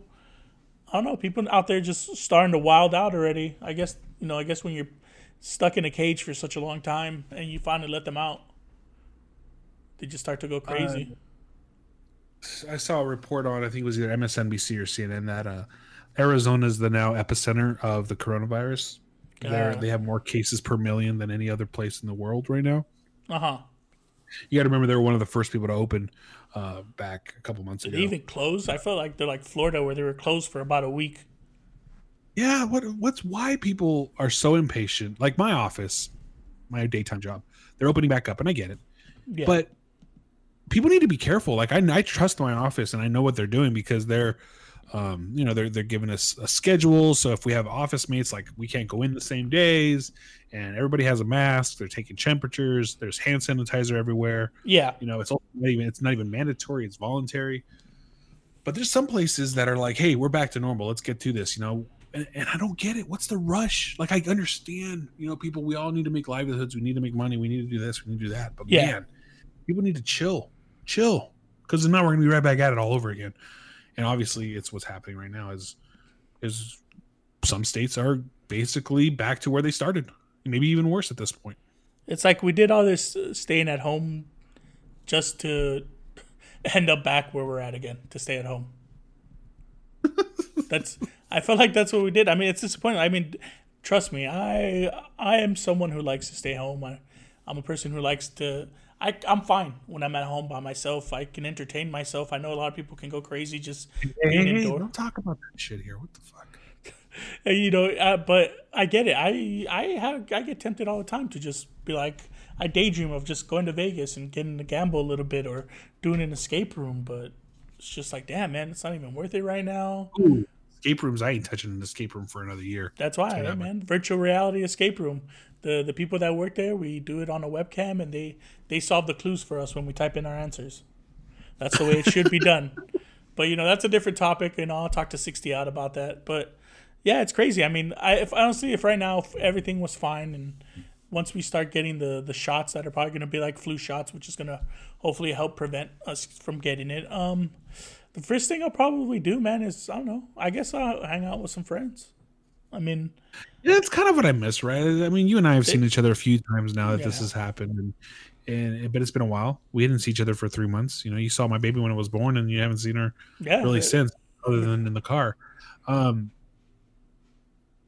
People out there just starting to wild out already. I guess when you're stuck in a cage for such a long time and you finally let them out, they just start to go crazy. I saw a report on, I think it was either MSNBC or CNN, that Arizona is the now epicenter of the coronavirus. They have more cases per million than any other place in the world right now. Uh-huh. You got to remember they were one of the first people to open back a couple months ago. Did they even close? I felt like they're like Florida where they were closed for about a week. Yeah, what's why people are so impatient. Like my office, my daytime job, they're opening back up and I get it. Yeah. But people need to be careful. Like I trust my office and I know what they're doing because they're they're giving us a schedule. So if we have office mates, like we can't go in the same days and everybody has a mask, they're taking temperatures, there's hand sanitizer everywhere. Yeah. It's not even mandatory. It's voluntary, but there's some places that are like, hey, we're back to normal. Let's get to this, and I don't get it. What's the rush? Like I understand, people, we all need to make livelihoods. We need to make money. We need to do this. We need to do that. But man, people need to chill. Cause now we're going to be right back at it all over again. And obviously, it's what's happening right now is some states are basically back to where they started, maybe even worse at this point. It's like we did all this staying at home just to end up back where we're at again, to stay at home. I felt like that's what we did. I mean, it's disappointing. I mean, trust me, I am someone who likes to stay home. I'm a person who likes to... I'm fine when I'm at home by myself. I can entertain myself. I know a lot of people can go crazy just being indoors. Don't talk about that shit here. What the fuck? But I get it. I get tempted all the time to just be like, I daydream of just going to Vegas and getting to gamble a little bit or doing an escape room. But it's just like, damn, man, it's not even worth it right now. Ooh, escape rooms. I ain't touching an escape room for another year. That's why, man. Virtual reality escape room. The people that work there, we do it on a webcam, and they solve the clues for us when we type in our answers. That's the way it should be done. But, that's a different topic, and I'll talk to 60 Out about that. But, yeah, it's crazy. I mean, if right now if everything was fine, and once we start getting the shots that are probably going to be like flu shots, which is going to hopefully help prevent us from getting it, the first thing I'll probably do, man, is, I don't know, I guess I'll hang out with some friends. I mean, that's kind of what I miss, right? I mean, you and I have seen each other a few times now that this has happened, but it's been a while. We didn't see each other for 3 months. You saw my baby when I was born, and you haven't seen her really since, other than in the car. Yeah,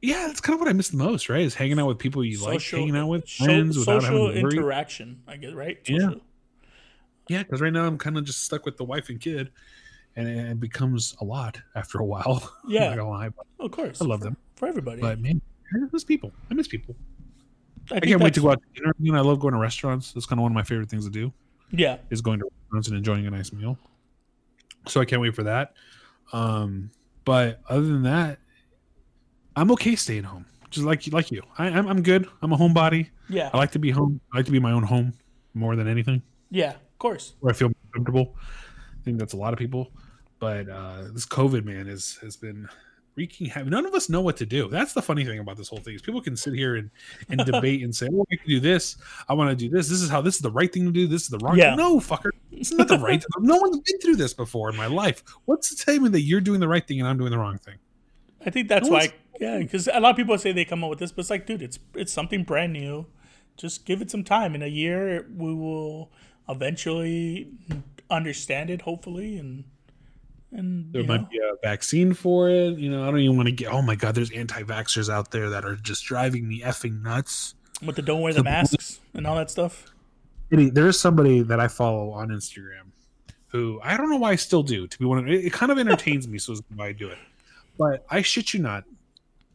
that's kind of what I miss the most, right? Is hanging out with people you like, hanging out with friends, without having to worry. Social interaction, I guess, right? Social. Yeah, because right now I'm kind of just stuck with the wife and kid, and it becomes a lot after a while. Yeah, I'm not gonna lie, but of course, I love them. For everybody. But man, I miss people. I can't wait to go out to dinner. I love going to restaurants. That's kind of one of my favorite things to do. Yeah. Is going to restaurants and enjoying a nice meal. So I can't wait for that. But other than that, I'm okay staying home. Just like you. I'm good. I'm a homebody. Yeah. I like to be home. I like to be my own home more than anything. Yeah, of course. Where I feel comfortable. I think that's a lot of people. But this COVID, man, has been... None of us know what to do. That's the funny thing about this whole thing is people can sit here and debate and say, "Well, I can do this. I want to do this. This is the right thing to do. This is the wrong." Yeah. No, fucker, it's not the right thing. No one's been through this before in my life. What's the time that you're doing the right thing and I'm doing the wrong thing? I think that's because a lot of people say they come up with this, but it's like, dude, it's something brand new. Just give it some time. In a year, we will eventually understand it, hopefully, and there might be a vaccine for it. I don't even want to get, oh my God, there's anti-vaxxers out there that are just driving me effing nuts. But they don't wear the masks and all that stuff. There's somebody that I follow on Instagram who I don't know why I still do. It kind of entertains me, so why I do it. But I shit you not.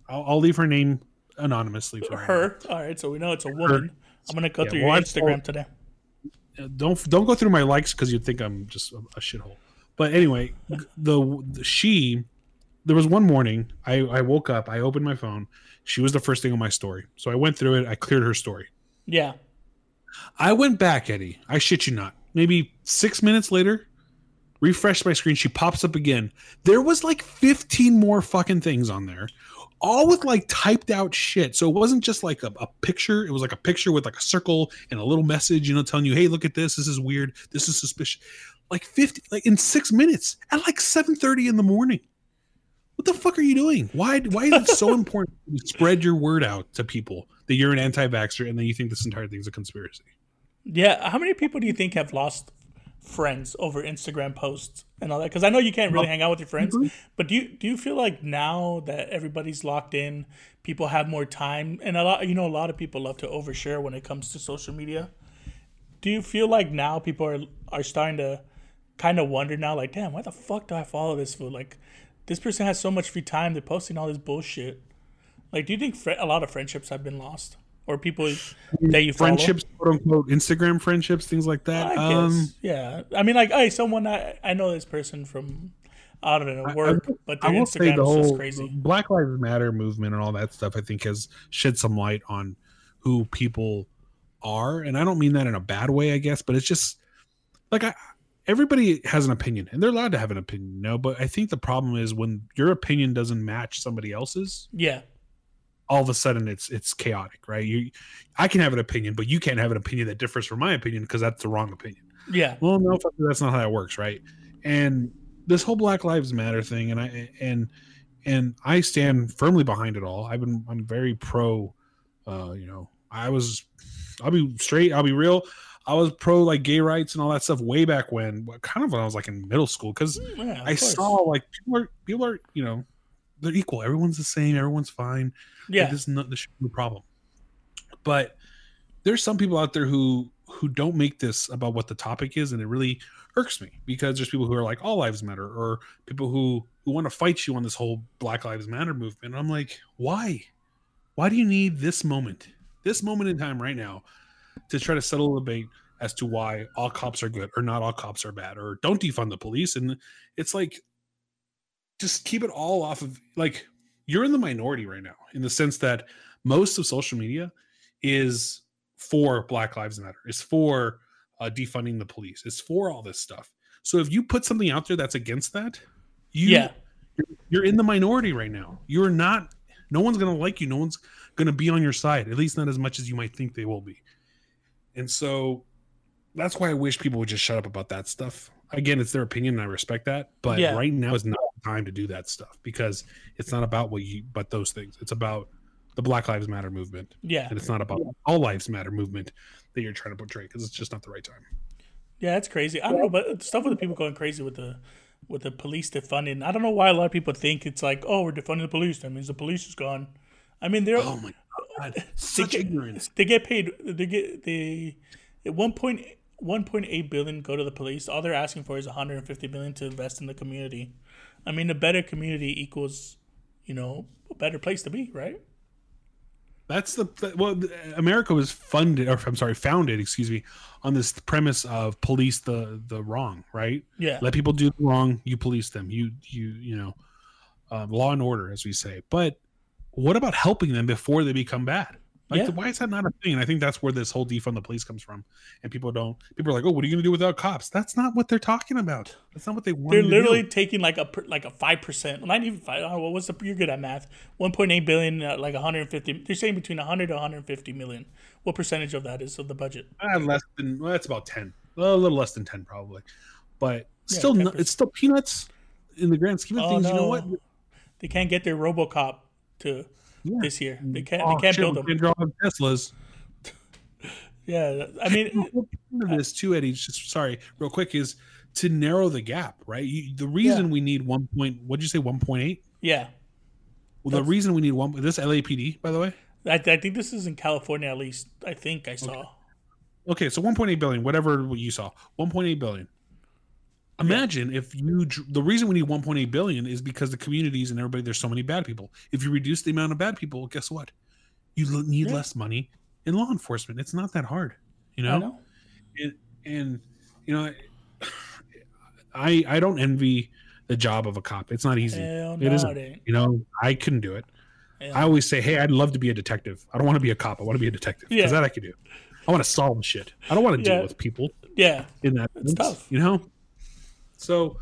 I'll leave her name anonymously for her. All right, so we know it's a woman. I'm going to go through your Instagram today. Don't go through my likes because you'd think I'm just a shithole. But anyway, there was one morning I woke up, I opened my phone. She was the first thing on my story. So I went through it. I cleared her story. Yeah. I went back, Eddie. I shit you not. Maybe 6 minutes later, refreshed my screen. She pops up again. There was like 15 more fucking things on there, all with like typed out shit. So it wasn't just like a picture. It was like a picture with like a circle and a little message, telling you, hey, look at this. This is weird. This is suspicious. Like 50, like in 6 minutes at like 7:30 in the morning. What the fuck are you doing? Why is it so important to spread your word out to people that you're an anti-vaxxer and then you think this entire thing's a conspiracy? Yeah. How many people do you think have lost friends over Instagram posts and all that? Because I know you can't really hang out with your friends, but do you feel like now that everybody's locked in, people have more time, and a lot of people love to overshare when it comes to social media? Do you feel like now people are starting to kind of wonder now, like, damn, why the fuck do I follow this fool? Like, this person has so much free time, they're posting all this bullshit. Like, do you think a lot of friendships have been lost? Or people that you follow? Friendships, quote unquote, Instagram friendships, things like that. I guess, yeah. I mean, like, hey, someone, I know this person from, I don't know, work, but their Instagram is just crazy. Black Lives Matter movement and all that stuff, I think, has shed some light on who people are. And I don't mean that in a bad way, I guess, but it's just, like, everybody has an opinion, and they're allowed to have an opinion, you know? But I think the problem is when your opinion doesn't match somebody else's. Yeah. All of a sudden it's chaotic, right? I can have an opinion, but you can't have an opinion that differs from my opinion because that's the wrong opinion. Yeah. Well, no, that's not how that works, right? And this whole Black Lives Matter thing, and I stand firmly behind it all. I'm very pro. I'll be straight. I'll be real. I was pro like gay rights and all that stuff way back when I was like in middle school, because I saw like people are they're equal. Everyone's the same. Everyone's fine. Yeah. Like, this shouldn't be a problem. But there's some people out there who don't make this about what the topic is. And it really irks me, because there's people who are like, all lives matter, or people who want to fight you on this whole Black Lives Matter movement. And I'm like, why? Why do you need this moment in time right now to try to settle a debate as to why all cops are good or not all cops are bad, or don't defund the police? And it's like, just keep it all off of, like, you're in the minority right now, in the sense that most of social media is for Black Lives Matter. It's for defunding the police. It's for all this stuff. So if you put something out there that's against that, you're in the minority right now. You're not, no one's going to like you. No one's going to be on your side, at least not as much as you might think they will be. And so that's why I wish people would just shut up about that stuff. Again, it's their opinion, and I respect that. But right now is not the time to do that stuff, because it's not about but those things. It's about the Black Lives Matter movement. Yeah. And it's not about all lives matter movement that you're trying to portray, because it's just not the right time. Yeah, that's crazy. I don't know, but stuff with the people going crazy with the police defunding. I don't know why a lot of people think it's like, oh, we're defunding the police. That means the police is gone. I mean, they're oh my god, such ignorance. They get paid. They at one point. $1.8 billion go to the police. All they're asking for is $150 million to invest in the community. I mean, a better community equals, a better place to be, right? That's America was founded on this premise of police the wrong, right? Yeah. Let people do the wrong, you police them. Law and order, as we say. But what about helping them before they become bad? Like, why is that not a thing? And I think that's where this whole defund the police comes from. And people are like, oh, what are you going to do without cops? That's not what they're talking about. That's not what they want. They're literally taking like a 5%, not even 5. Oh, you're good at math. 1.8 billion, like 150. They're saying between 100 to 150 million. What percentage of that is of the budget? That's about 10. Well, a little less than 10 probably. But still, it's still peanuts in the grand scheme of things. No. You know what? They can't get their RoboCop to... Yeah. This year they can't build them. They draw Teslas. Yeah, I mean, part of this too, Eddie. Just sorry, real quick, is to narrow the gap, right? The reason we need 1 point. What'd you say? 1.8. Yeah. Well, the reason we need one. This LAPD, by the way. I think this is in California, at least. I think I saw. Okay, so 1.8 billion. Whatever you saw, 1.8 billion. Imagine if the reason we need 1.8 billion is because the communities and everybody, there's so many bad people. If you reduce the amount of bad people, guess what? You need less money in law enforcement. It's not that hard, I know. I don't envy the job of a cop. It's not easy. It isn't. I couldn't do it. Hell. I always say, hey, I'd love to be a detective. I don't want to be a cop. I want to be a detective, because that I could do. I want to solve shit. I don't want to deal with people. Yeah, in that it's tough, So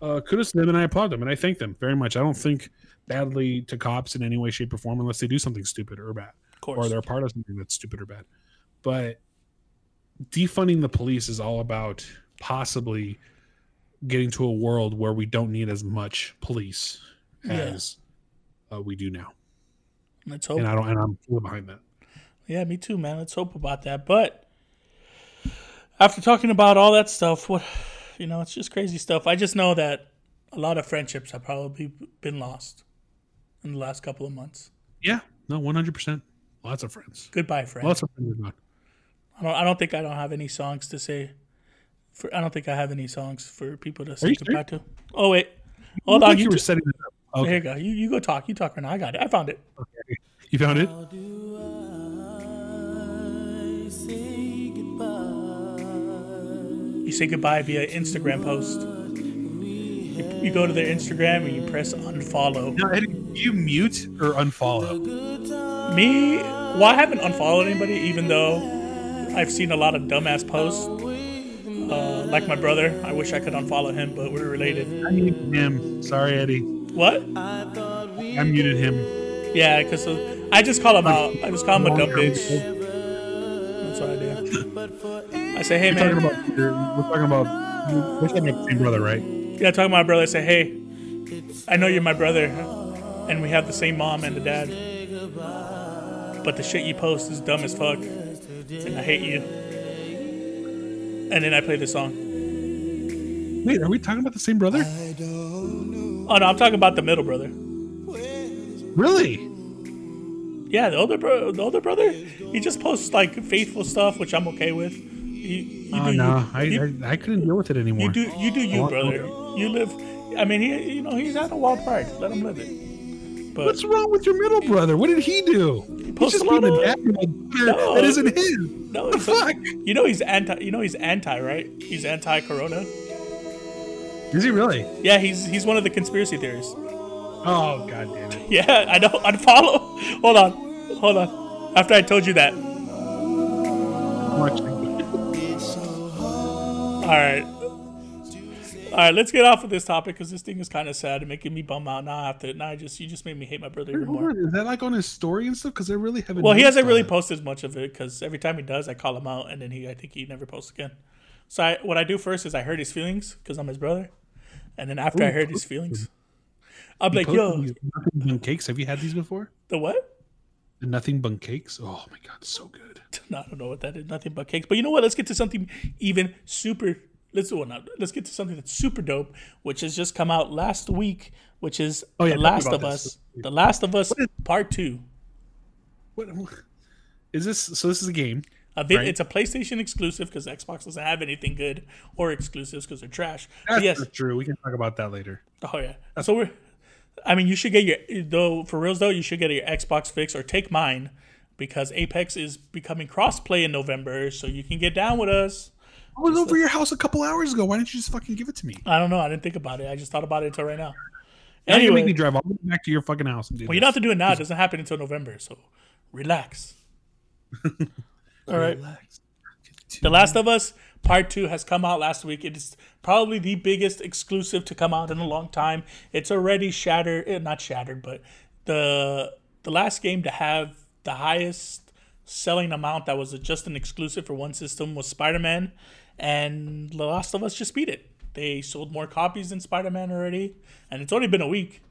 kudos to them, and I applaud them, and I thank them very much. I don't think badly to cops in any way, shape, or form, unless they do something stupid or bad, of course, or they're a part of something that's stupid or bad. But defunding the police is all about possibly getting to a world where we don't need as much police as we do now. Let's hope. And I'm fully behind that. Yeah, me too, man. Let's hope about that. But after talking about all that stuff, what, you know, it's just crazy stuff. I just know that a lot of friendships have probably been lost in the last couple of months. Yeah, no, 100%. Lots of friends. Goodbye, friends. Lots of friends are gone. I don't think I have any songs to say. I don't think I have any songs for people to say goodbye to. Oh wait, hold on. You were setting it up. Okay. There you go. You go talk. You talk right now. I got it. I found it. Okay. You found it. How do I say goodbye? You say goodbye via Instagram post. You go to their Instagram and you press unfollow. Now, Eddie, do you mute or unfollow? Me? Well, I haven't unfollowed anybody, even though I've seen a lot of dumbass posts. Like my brother, I wish I could unfollow him, but we're related. I muted him. Sorry, Eddie. What? I muted him. Yeah, because I just call him out. I just call him a dumb bitch. That's what I do. I say, hey, man. We're talking about. We're talking about the same brother, right? Yeah, talking about my brother. I say, hey, I know you're my brother, and we have the same mom and a dad. But the shit you post is dumb as fuck. And I hate you. And then I play the song. Wait, are we talking about the same brother? I don't know. Oh no, I'm talking about the middle brother. Really? Yeah, the older brother. He just posts like faithful stuff, which I'm okay with. I couldn't deal with it anymore. You do, brother. You live. I mean, he's had a wild pride. Let him live it. But what's wrong with your middle brother? What did he do? He's just being an actor that isn't him. No, the fuck. You know he's anti, right? He's anti-corona. Is he really? Yeah, he's one of the conspiracy theories. Oh god damn it. Yeah, I know. Unfollow. Hold on. After I told you that. All right, let's get off of this topic because this thing is kind of sad and making me bum out. You just made me hate my brother even more. Is that like on his story and stuff? Because I really haven't. Well, he hasn't really posted much of it because every time he does, I call him out and then I think he never posts again. So what I do first is I hurt his feelings because I'm his brother, and then after I hurt his feelings, I'm like, "Yo, nothing bun cakes. Have you had these before? The what? The nothing bun cakes. Oh my god, so good. No, I don't know what that is. Nothing but cakes. But you know what? Let's get to something even super. Let's get to something that's super dope, which has just come out last week, which is The Last of Us Part 2. What is this? So this is a game. Right? It's a PlayStation exclusive because Xbox doesn't have anything good or exclusives because they're trash. That's not true. We can talk about that later. Oh yeah. You should get you should get your Xbox fix or take mine because Apex is becoming cross-play in November, so you can get down with us. I was over your house a couple hours ago. Why didn't you just fucking give it to me? I don't know. I didn't think about it. I just thought about it until right now. Anyway, you make me drive all the way back to your fucking house. And do you don't have to do it now. It doesn't happen until November. So relax. All right. Relax. The Last of Us Part 2 has come out last week. It is probably the biggest exclusive to come out in a long time. It's already not shattered, but the last game to have the highest selling amount that was just an exclusive for one system was Spider-Man. And The Last of Us just beat it. They sold more copies than Spider-Man already, and it's only been a week.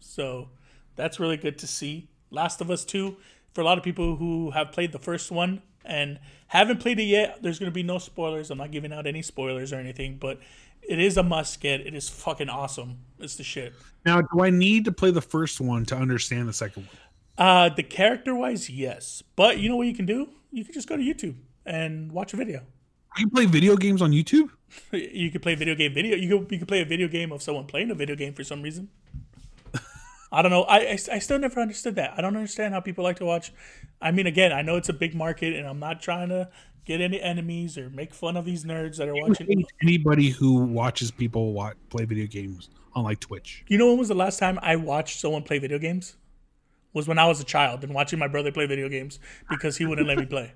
So that's really good to see. Last of Us 2, for a lot of people who have played the first one and haven't played it yet, there's going to be no spoilers. I'm not giving out any spoilers or anything, but it is a must get. It is fucking awesome. It's the shit. Now, do I need to play the first one to understand the second one? The character-wise, yes. But you know what you can do? You can just go to YouTube and watch a video. I can play video games on YouTube? You can play video. You can play a video game of someone playing a video game for some reason. I don't know. I still never understood that. I don't understand how people like to watch. I mean, again, I know it's a big market, and I'm not trying to get any enemies or make fun of these nerds that are watching. Anybody who watches people play video games on like Twitch. You know when was the last time I watched someone play video games? Was when I was a child and watching my brother play video games because he wouldn't let me play.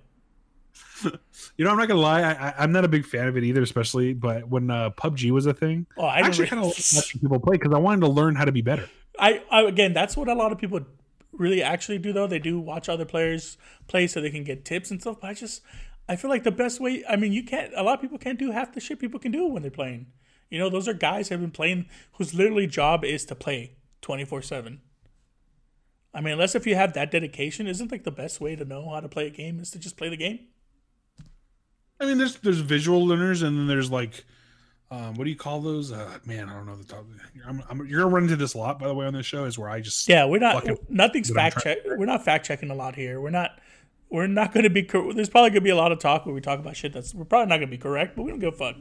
You know, I'm not gonna lie, I'm not a big fan of it either, especially. But when PUBG was a thing, I actually kind of watching people play because I wanted to learn how to be better. Again, that's what a lot of people really actually do though. They do watch other players play so they can get tips and stuff. But I feel like the best way. I mean, a lot of people can't do half the shit people can do when they're playing. You know, those are guys who have been playing whose literally job is to play 24/7. I mean, unless if you have that dedication, isn't like the best way to know how to play a game is to just play the game? I mean, there's visual learners, and then there's like, what do you call those? Man, I don't know the top. You're gonna run into this a lot, by the way, on this show. Is where I just nothing's fact check. We're not fact checking a lot here. We're not gonna be. There's probably gonna be a lot of talk where we talk about shit we're probably not gonna be correct, but we don't give a fuck.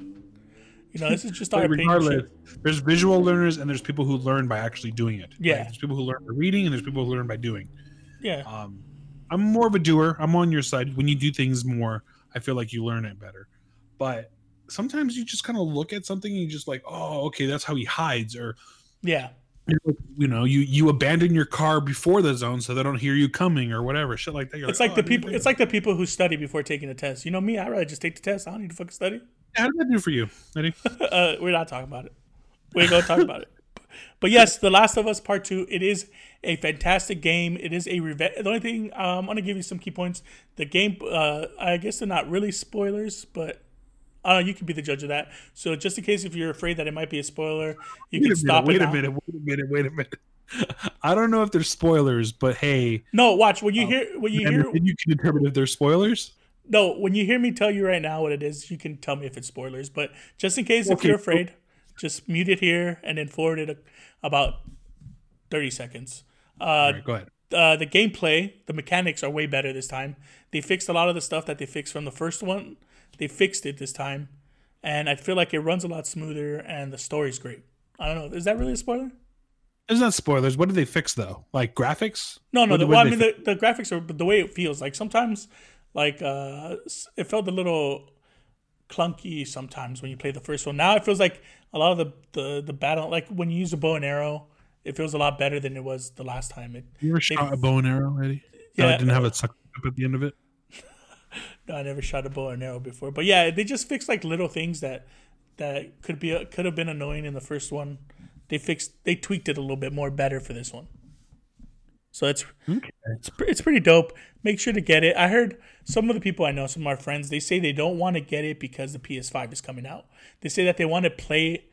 You know, this is just our regardless. There's visual learners, and there's people who learn by actually doing it. Yeah, right? There's people who learn by reading, and there's people who learn by doing. Yeah. I'm more of a doer. I'm on your side. When you do things more, I feel like you learn it better. But sometimes you just kind of look at something and you just like, oh, okay, that's how he hides, or yeah, you know, you abandon your car before the zone so they don't hear you coming or whatever, shit like that. You're it's like the people. It's like the people who study before taking a test. You know me, I'd rather just take the test. I don't need to fucking study. How did that do for you, Eddie? We're not talking about it. We ain't gonna talk about it. But yes, The Last of Us Part 2. It is a fantastic game. It is a revenge. The only thing I'm gonna give you some key points. The game, I guess they're not really spoilers, but you can be the judge of that. So just in case if you're afraid that it might be a spoiler, you can stop it. Wait a minute. I don't know if they're spoilers, but hey, no, watch when you hear. You can determine if they're spoilers. No, when you hear me tell you right now what it is, you can tell me if it's spoilers. But just in case, if you're afraid, just mute it here and then forward it about 30 seconds. All right, go ahead. The gameplay, the mechanics are way better this time. They fixed a lot of the stuff that they fixed from the first one. They fixed it this time. And I feel like it runs a lot smoother and the story's great. I don't know. Is that really a spoiler? It's not spoilers. What did they fix, though? Like graphics? No. The graphics are the way it feels. Like sometimes... Like, it felt a little clunky sometimes when you play the first one. Now it feels like a lot of the battle, like when you use a bow and arrow, it feels a lot better than it was the last time. You ever shot a bow and arrow, Eddie? Yeah. No, I didn't have it sucked up at the end of it? No, I never shot a bow and arrow before. But yeah, they just fixed like little things that could have been annoying in the first one. They tweaked it a little bit more better for this one. So it's pretty dope. Make sure to get it. I heard some of the people I know, some of my friends, they say they don't want to get it because the PS5 is coming out. They say that they want to play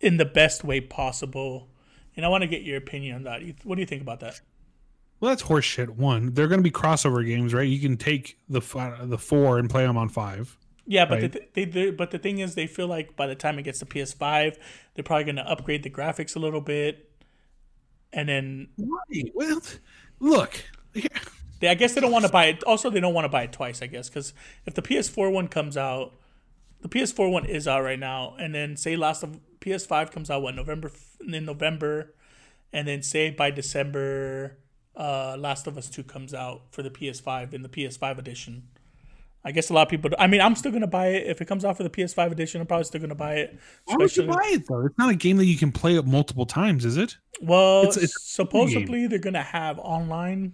in the best way possible. And I want to get your opinion on that. What do you think about that? Well, that's horseshit. One, they're going to be crossover games, right? You can take the 4 and play them on 5. Yeah, but right? But the thing is, they feel like by the time it gets to PS5, they're probably going to upgrade the graphics a little bit. And then, right. Well, look. I guess they don't want to buy it. Also, they don't want to buy it twice, I guess, because if the PS4 one comes out, the PS4 one is out right now, and then say PS5 comes out in November, and then say by December, Last of Us 2 comes out for the PS5 in the PS5 edition. I guess a lot of people. I mean, I'm still gonna buy it if it comes out for the PS5 edition. I'm probably still gonna buy it. Why would you buy it though? It's not a game that you can play it multiple times, is it? Well, it's supposedly they're gonna have online.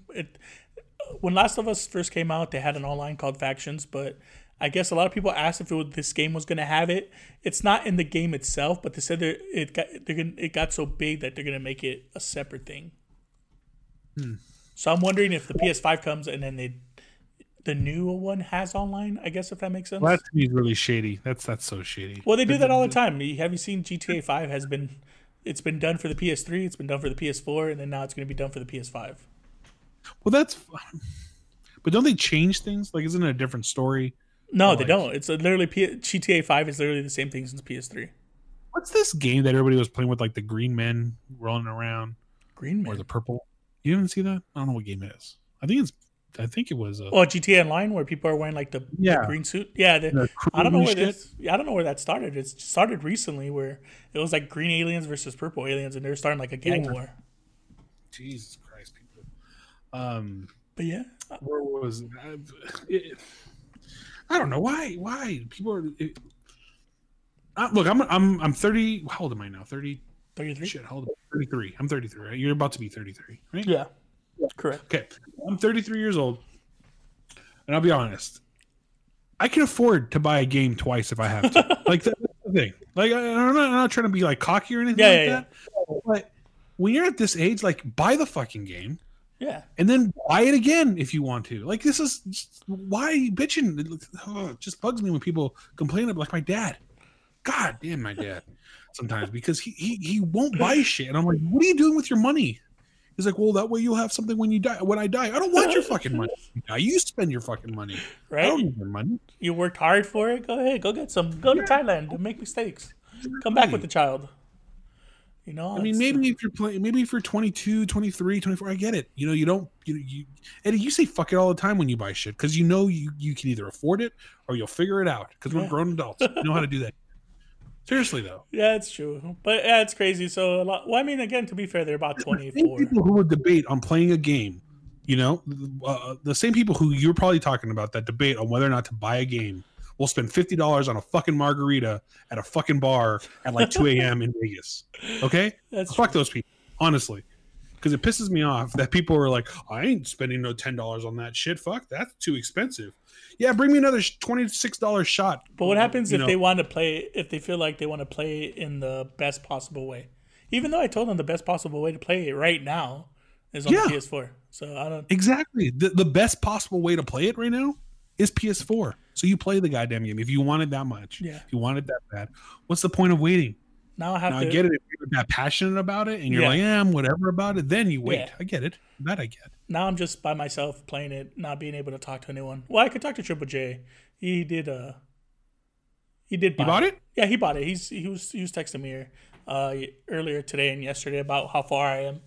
When Last of Us first came out, they had an online called Factions, but I guess a lot of people asked if this game was gonna have it. It's not in the game itself, but they said it got so big that they're gonna make it a separate thing. So I'm wondering if the PS5 comes and then the new one has online, I guess, if that makes sense. Well, that's really shady. That's so shady. Well, they do that all the time. Have you seen GTA 5 it's been done for the PS3, it's been done for the PS4, and then now it's going to be done for the PS5. Well, but don't they change things? Like, isn't it a different story? No, they don't. It's literally GTA 5 is literally the same thing since PS3. What's this game that everybody was playing with, like the green men rolling around? Green men? Or the purple? You didn't see that? I don't know what game it is. I think it was. Oh, GTA Online, where people are wearing like the green suit. Yeah, I don't know where this. I don't know where that started. It started recently, where it was like green aliens versus purple aliens, and they were starting like a gang war. Jesus Christ, people! But yeah, where was it? I don't know why people are. Look, I'm 30. How old am I now? 30. 33. Shit, how old am I? 33. I'm 33. Right? You're about to be 33, right? Yeah. Correct. Okay. I'm 33 years old, and I'll be honest, I can afford to buy a game twice if I have to. Like, that's the thing. Like, I'm not trying to be like cocky or anything that. But when you're at this age, like, buy the fucking game. Yeah. And then buy it again if you want to. Like, this is why are you bitching? It just bugs me when people complain about, like, my dad. God damn my dad sometimes, because he won't buy shit. And I'm like, what are you doing with your money? He's like, well, that way you'll have something when you die. When I die, I don't want your fucking money. Now you spend your fucking money. Right? I don't need your money. You worked hard for it. Go ahead. Go get some. Go to Thailand and make mistakes. Come back with the child. You know, I mean, maybe if you're playing, maybe if you're 22, 23, 24, I get it. You know, you don't, you Eddie, you say fuck it all the time when you buy shit because you know you can either afford it or you'll figure it out because we're grown adults. We know how to do that. Seriously, though. Yeah, it's true. But yeah, it's crazy. So, a lot, well, I mean, again, to be fair, they're about 24. People who would debate on playing a game, you know, the same people who you're probably talking about that debate on whether or not to buy a game. We'll spend $50 on a fucking margarita at a fucking bar at like 2 a.m. in Vegas. Okay? Fuck those people, honestly. Because it pisses me off that people are like, I ain't spending no $10 on that shit. Fuck, that's too expensive. Yeah, bring me another $26 shot. But what happens if they want to play, if they feel like they want to play in the best possible way? Even though I told them the best possible way to play it right now is on the PS4. So I don't. Exactly. The best possible way to play it right now is PS4. So you play the goddamn game if you want it that much. Yeah. If you want it that bad, what's the point of waiting? Now I have to. I get it. If you're that passionate about it and you're like, I'm whatever about it, then you wait. Yeah. I get it. That I get. Now I'm just by myself playing it, not being able to talk to anyone. Well, I could talk to Triple J. He did. He bought it. Yeah, he bought it. He was texting me earlier today and yesterday about how far I am.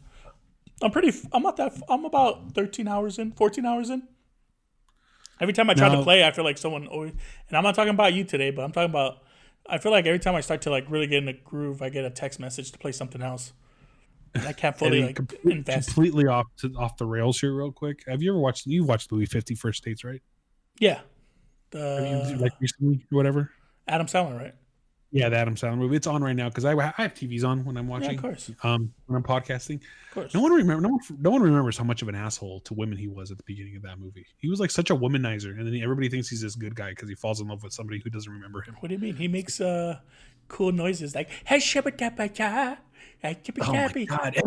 I'm about 14 hours in. Every time I try to play, I feel like someone always, and I'm not talking about you today, but I'm talking about, I feel like every time I start to like really get in a groove, I get a text message to play something else. I can't fully like invest. Completely off the rails here real quick. Have you ever watched, you watched the movie 50 First Dates, right? Yeah. Like recently or whatever? Adam Sandler, right? Yeah, the Adam Sandler movie. It's on right now because I have TVs on when I'm watching. Yeah, of course. When I'm podcasting. Of course. No one remembers how much of an asshole to women he was at the beginning of that movie. He was like such a womanizer, and then everybody thinks he's this good guy because he falls in love with somebody who doesn't remember him. What do you mean? He makes cool noises like "Hey, shabba-dabba-ja, shabba-dabba-ja." Oh my God!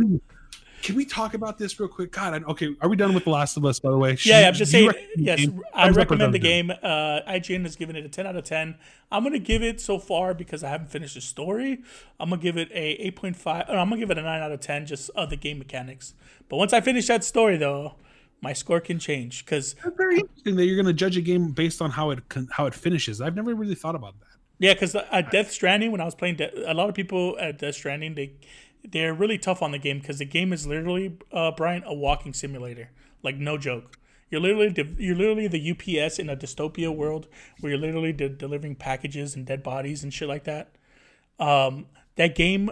Can we talk about this real quick? God, okay. Are we done with The Last of Us, by the way? Yeah, I'm just saying, yes, I recommend the game. IGN has given it a 10 out of 10. I'm going to give it so far because I haven't finished the story. I'm going to give it a 8.5. I'm going to give it a 9 out of 10 just of the game mechanics. But once I finish that story, though, my score can change. Because that's very interesting that you're going to judge a game based on how it finishes. I've never really thought about that. Yeah, because at Death Stranding, when I was playing, a lot of people at Death Stranding, they're really tough on the game because the game is literally, Brian, a walking simulator. Like, no joke. You're literally the UPS in a dystopia world where you're literally delivering packages and dead bodies and shit like that. That game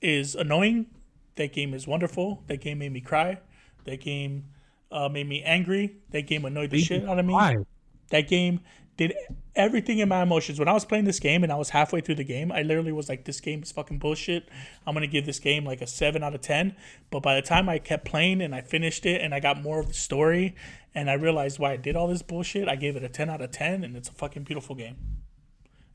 is annoying. That game is wonderful. That game made me cry. That game made me angry. That game annoyed the shit out of me. That game did everything in my emotions. When I was playing this game and I was halfway through the game, I literally was like, this game is fucking bullshit. I'm going to give this game like a 7 out of 10. But by the time I kept playing and I finished it and I got more of the story and I realized why I did all this bullshit, I gave it a 10 out of 10 and it's a fucking beautiful game.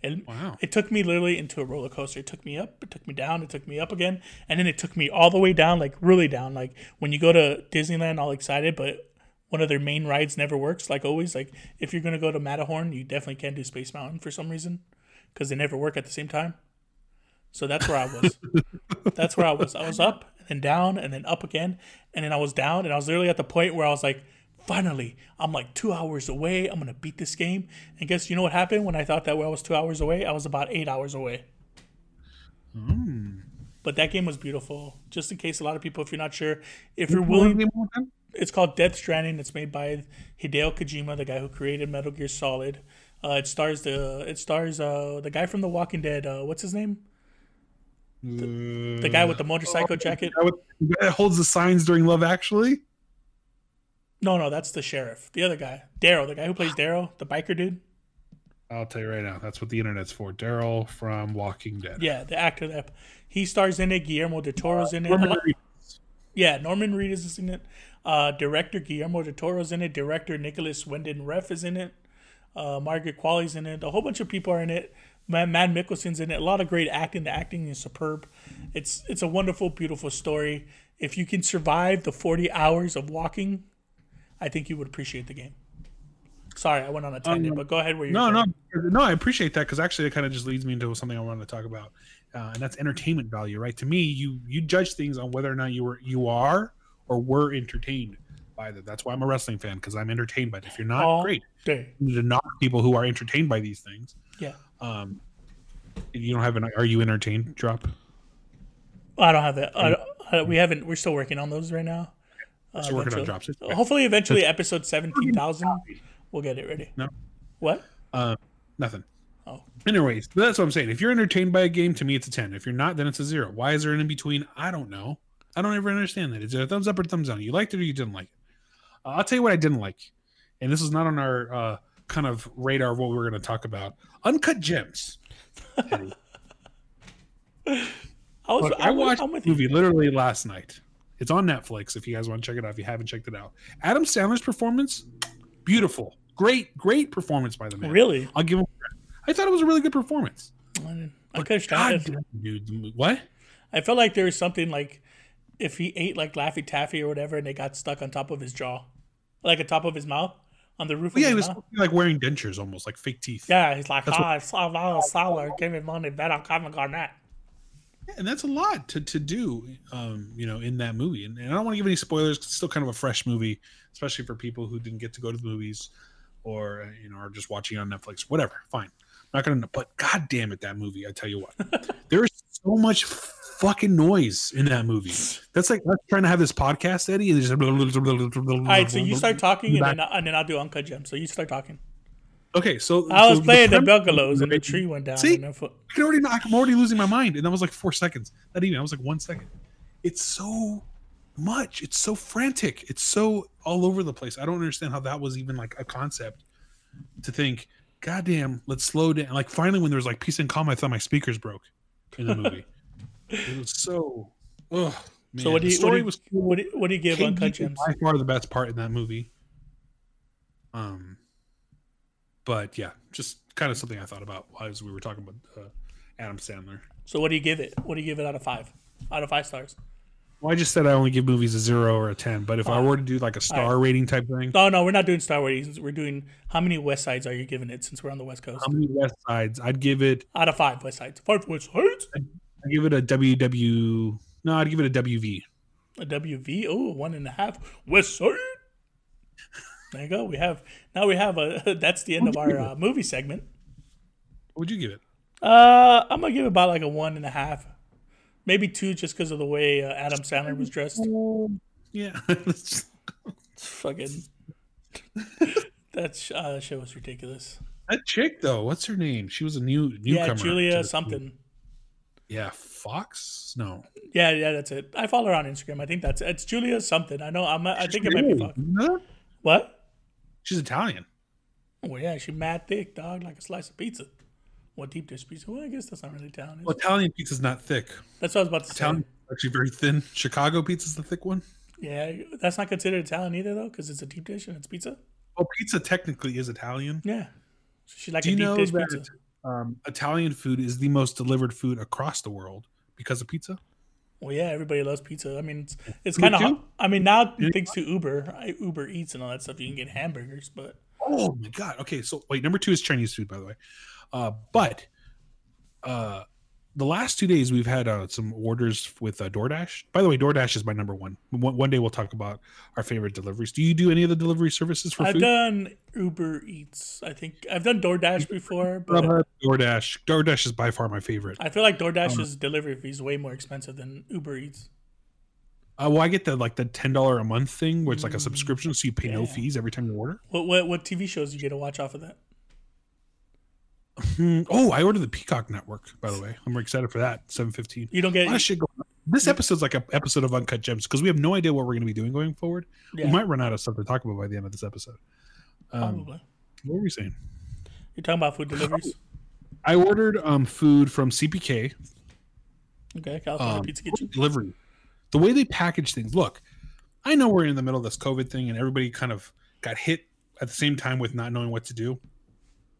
And it took me literally into a roller coaster. It took me up, it took me down, it took me up again. And then it took me all the way down, like really down. Like when you go to Disneyland all excited, but one of their main rides never works, like always. Like if you're gonna go to Matterhorn, you definitely can't do Space Mountain for some reason, because they never work at the same time. So that's where I was. That's where I was. I was up and then down and then up again, and then I was down, and I was literally at the point where I was like, finally, I'm like 2 hours away. I'm gonna beat this game. And guess you know what happened when I thought that I was 2 hours away? I was about 8 hours away. But that game was beautiful. Just in case a lot of people, if you're not sure, if you're willing. It's called Death Stranding. It's made by Hideo Kojima, the guy who created Metal Gear Solid. It stars the guy from The Walking Dead. What's his name? The guy with the motorcycle jacket. That holds the signs during Love Actually. No, that's the sheriff. The other guy, Daryl, the guy who plays Daryl, the biker dude. I'll tell you right now, that's what the internet's for. Daryl from Walking Dead. Yeah, the actor that he stars in it. Guillermo del Toro's in it. Norman Reedus is in it. Director Guillermo del Toro's in it. Director Nicholas Winding Refn is in it. Margaret Qualley's in it. A whole bunch of people are in it. Matt Mikkelsen's in it. A lot of great acting. The acting is superb. It's a wonderful, beautiful story. If you can survive the 40 hours of walking, I think you would appreciate the game. Sorry, I went on a tangent, but go ahead where you're going. No, I appreciate that because actually it kind of just leads me into something I wanted to talk about, and that's entertainment value, right? To me, you judge things on whether or not you are or were entertained by them. That's why I'm a wrestling fan, because I'm entertained by it. If you're not, great. You need to knock people who are entertained by these things. Yeah. You don't have an Are You Entertained drop? I don't have that. We haven't. We're still working on those right now. Still working on drops. Hopefully, eventually, episode 17,000, we'll get it ready. No. What? Nothing. Oh. Anyways, that's what I'm saying. If you're entertained by a game, to me, it's a 10. If you're not, then it's a 0. Why is there an in between? I don't know. I don't ever understand that. Is it a thumbs up or thumbs down? You liked it or you didn't like it? I'll tell you what I didn't like, and this is not on our kind of radar of what we were going to talk about. Uncut Gems. I watched the movie literally last night. It's on Netflix if you guys want to check it out, if you haven't checked it out. Adam Sandler's performance, beautiful. Great performance by the man. Really? I'll give him credit. I thought it was a really good performance. I could have tried it. Dude, what? I felt like there was something like if he ate like Laffy Taffy or whatever and they got stuck on top of his jaw, like on top of his mouth, on the roof of his mouth. Yeah, he was like wearing dentures almost, like fake teeth. Yeah, he's like, give me money, bet on Kevin Garnett. Yeah, and that's a lot to do, in that movie. And I don't want to give any spoilers because it's still kind of a fresh movie, especially for people who didn't get to go to the movies or, are just watching on Netflix, whatever. Fine. Not going to, but God damn it, that movie. I tell you what, there's so much fucking noise in that movie. That's like us trying to have this podcast, Eddie. And just all right, so you start talking and then I'll do Uncut Gems. So you start talking. Okay, so I was playing the bungalows and the tree went down. See, I'm already losing my mind, and that was like 4 seconds. Not even. I was like 1 second. It's so much. It's so frantic. It's so all over the place. I don't understand how that was even like a concept to think. Goddamn, let's slow down. Like finally, when there was like peace and calm, I thought my speakers broke in the movie. It was so. Ugh, man. So what do you give Uncut Gems? By far the best part in that movie. But yeah, just kind of something I thought about as we were talking about Adam Sandler. So what do you give it? What do you give it out of 5? Out of 5 stars? Well, I just said I only give movies a 0 or a 10. But if I were to do like a star rating type thing. No, we're not doing star ratings. We're doing how many West Sides are you giving it since we're on the West Coast? How many West Sides? I'd give it. Out of 5 West Sides. 5 West Sides? I'd give it a WW. No, I'd give it a WV. A WV? Oh, 1.5 West Side. There you go. We have that's the end of our movie segment. What would you give it? I'm going to give it about like a 1.5, maybe 2, just because of the way Adam Sandler was dressed. Yeah. Fucking. That shit was ridiculous. That chick though, what's her name? She was a newcomer. Yeah, Julia something. Yeah, Fox? No. Yeah, that's it. I follow her on Instagram. I think it's Julia something. I know. I think it might be Fox. No? What? She's Italian. Well, yeah, she's mad thick, dog, like a slice of pizza. What deep dish pizza? Well, I guess that's not really Italian. Well, Italian pizza's not thick. That's what I was about to say. Italian is actually very thin. Chicago pizza's the thick one. Yeah, that's not considered Italian either, though, because it's a deep dish and it's pizza. Well, pizza technically is Italian. Yeah. So she's like deep dish pizza. Italian food is the most delivered food across the world because of pizza? Well, yeah, everybody loves pizza. I mean, it's kind of. I mean, now thanks to Uber Eats and all that stuff, you can get hamburgers. But oh my god, okay. So wait, number 2 is Chinese food, by the way. But the last 2 days we've had some orders with DoorDash. By the way, DoorDash is my number one. One day we'll talk about our favorite deliveries. Do you do any of the delivery services for food? I've done Uber Eats. I think I've done DoorDash before. But DoorDash is by far my favorite. I feel like DoorDash's delivery fee is way more expensive than Uber Eats. Well, I get the $10 a month thing, where it's like a subscription, so you pay no fees every time you order. What TV shows do you get to watch off of that? Oh, I ordered the Peacock Network, by the way. I'm excited for that. 7:15. You don't get a lot of shit going on. This episode's like an episode of Uncut Gems because we have no idea what we're going to be doing going forward. Yeah. We might run out of stuff to talk about by the end of this episode. Probably. What were we saying? You're talking about food deliveries. I ordered food from CPK. Okay, California Pizza Kitchen delivery. The way they package things. Look, I know we're in the middle of this COVID thing, and everybody kind of got hit at the same time with not knowing what to do.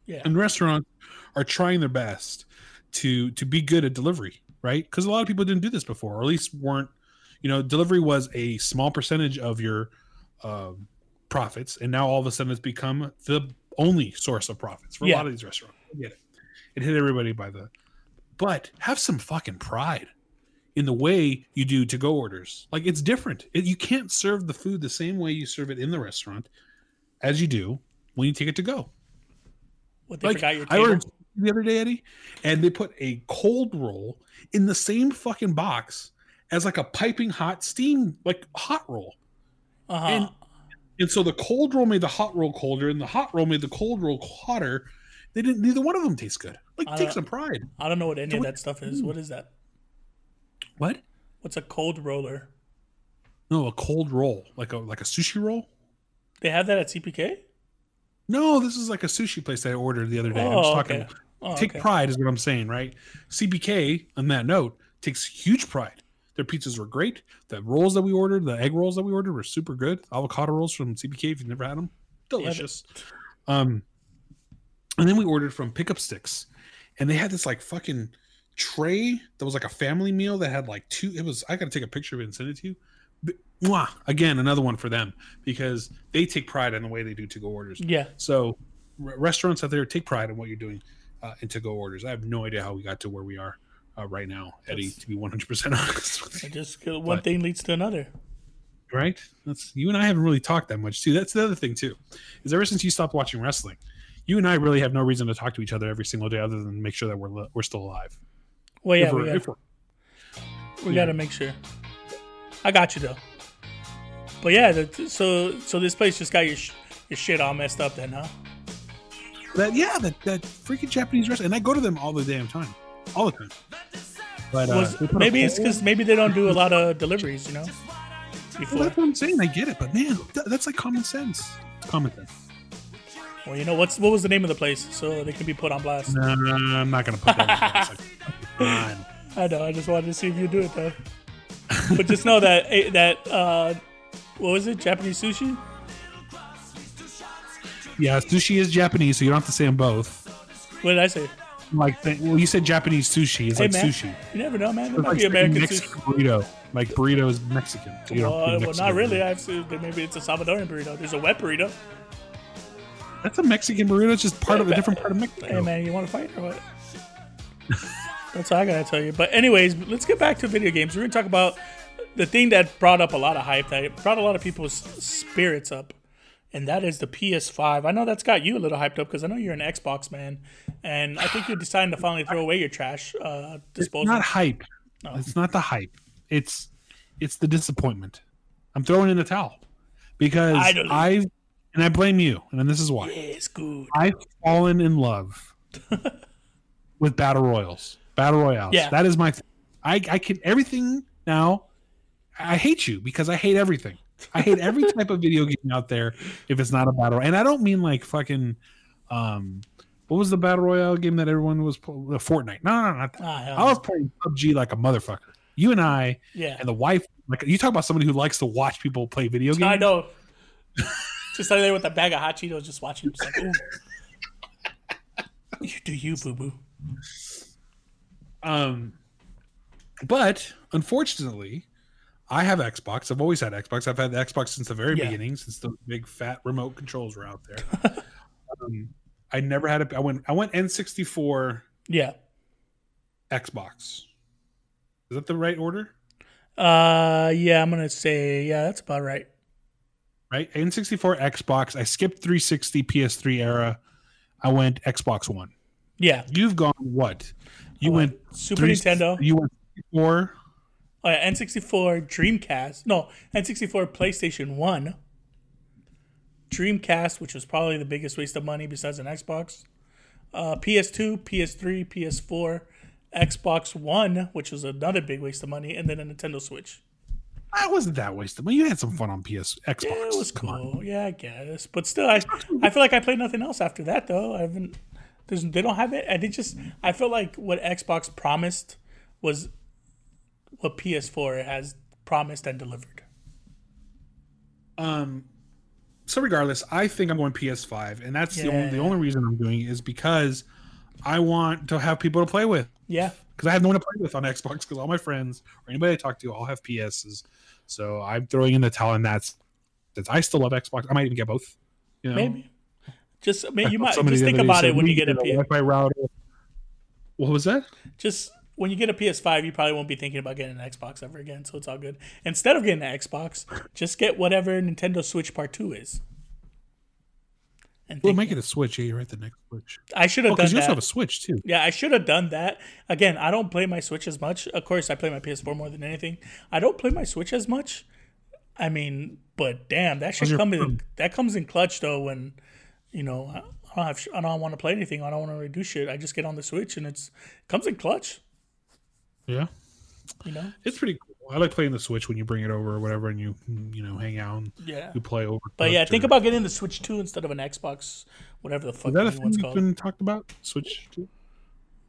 Yeah, and restaurants are trying their best to be good at delivery, right? Because a lot of people didn't do this before, or at least weren't. Delivery was a small percentage of your profits, and now all of a sudden it's become the only source of profits for a lot of these restaurants. I get it. It hit everybody but have some fucking pride. in the way you do to-go orders. Like, it's different. You can't serve the food the same way you serve it in the restaurant as you do when you take it to go. What, they forgot your table? I ordered the other day, Eddie, and they put a cold roll in the same fucking box as like a piping hot steam, like hot roll. Uh-huh. And so the cold roll made the hot roll colder, and the hot roll made the cold roll hotter. They didn't. Neither one of them tastes good. Like, take some pride. I don't know what any of that stuff is. What is that? What? What's a cold roller? No, a cold roll, like a sushi roll. They have that at CPK? No, this is like a sushi place that I ordered the other day. I'm just talking. Okay. Take pride is what I'm saying, right? CPK, on that note, takes huge pride. Their pizzas were great. The rolls that we ordered, the egg rolls that we ordered, were super good. Avocado rolls from CPK, if you've never had them, delicious. And then we ordered from Pickup Sticks, and they had this like fucking tray that was like a family meal that had like two. It was, I gotta take a picture of it and send it to you. But, again, another one for them because they take pride in the way they do to-go orders. Yeah. So restaurants out there, take pride in what you're doing in to-go orders. I have no idea how we got to where we are. Right now, Eddie, to be 100% honest with you. Just one thing leads to another. Right? You and I haven't really talked that much, too. That's the other thing, too, is ever since you stopped watching wrestling, you and I really have no reason to talk to each other every single day other than make sure that we're still alive. Well, yeah, we got to make sure. I got you, though. But, yeah, so this place just got your shit all messed up then, huh? That freaking Japanese restaurant. And I go to them all the damn time. All the time. But, maybe it's because maybe they don't do a lot of deliveries, you know? Well, that's what I'm saying. I get it. But, man, that's like common sense. Common sense. Well, you know, what was the name of the place? So they can be put on blast. No, I'm not going to put that on blast. I know. I just wanted to see if you do it, though. But just know that what was it? Japanese sushi? Yeah, sushi is Japanese, so you don't have to say them both. What did I say? You said Japanese sushi. It's sushi. You never know, man. It might be American Mexican sushi. Burrito. Like, burrito is Mexican. So Mexican not really. Maybe it's a Salvadorian burrito. There's a wet burrito. That's a Mexican burrito. It's just a different part of Mexico. Hey, man, you want to fight or what? That's all I got to tell you. But anyways, let's get back to video games. We're going to talk about the thing that brought up a lot of hype, that brought a lot of people's spirits up. And that is the PS5. I know that's got you a little hyped up because I know you're an Xbox man, and I think you're deciding to finally throw away your trash disposal. It's not hype. No. It's not the hype. It's the disappointment. I'm throwing in the towel because I blame you, and this is why. Yes, good. I've fallen in love with battle royales. Yeah. That is my thing. I can everything now. I hate you because I hate everything. I hate every type of video game out there if it's not a battle. And I don't mean like fucking what was the battle royale game that everyone was Fortnite? No, not that. I was playing PUBG like a motherfucker. You and I and the wife, like, you talk about somebody who likes to watch people play video games. I know. Just out there with a bag of hot Cheetos just watching. Just like, ooh. You do you, boo-boo. But unfortunately, I have Xbox. I've always had Xbox. I've had the Xbox since the very beginning, since the big fat remote controls were out there. I never had a. I went N64. Yeah. Xbox. Is that the right order? Yeah, I'm gonna say that's about right. Right, N64, Xbox. I skipped 360, PS3 era. I went Xbox One. Yeah. You've gone what? I went Super Nintendo. You went 64. Oh, yeah, N64, Dreamcast. No, N64, PlayStation 1. Dreamcast, which was probably the biggest waste of money besides an Xbox. PS2, PS3, PS4, Xbox One, which was another big waste of money, and then a Nintendo Switch. I wasn't that waste of money. You had some fun on Xbox. Yeah, it was cool. Yeah, I guess. But still, I feel like I played nothing else after that, though. I haven't. They don't have it. I feel like what Xbox promised was what PS4 has promised and delivered. So regardless, I think I'm going PS5, and that's the only reason I'm doing it is because I want to have people to play with. Yeah. Because I have no one to play with on Xbox because all my friends or anybody I talk to all have PSs. So I'm throwing in the towel, and that's I still love Xbox. I might even get both. You know? Maybe. Just you might just think about it when you get a PS5 router. What was that? Just when you get a PS5, you probably won't be thinking about getting an Xbox ever again, so it's all good. Instead of getting an Xbox, just get whatever Nintendo Switch Part 2 is. We'll make it a Switch. Yeah, you're right. The next Switch. I should have done that. Because you also have a Switch, too. Yeah, I should have done that. Again, I don't play my Switch as much. Of course, I play my PS4 more than anything. I don't play my Switch as much. I mean, but damn, that should come in. That comes in clutch, though, when, you know, I don't want to play anything. I don't want to really do shit. I just get on the Switch, and it comes in clutch. Yeah. You know? It's pretty cool. I like playing the Switch when you bring it over or whatever, and you hang out and you play over. But yeah, think about getting the Switch 2 instead of an Xbox, whatever the fuck. Is that a thing that's been talked about? Switch 2?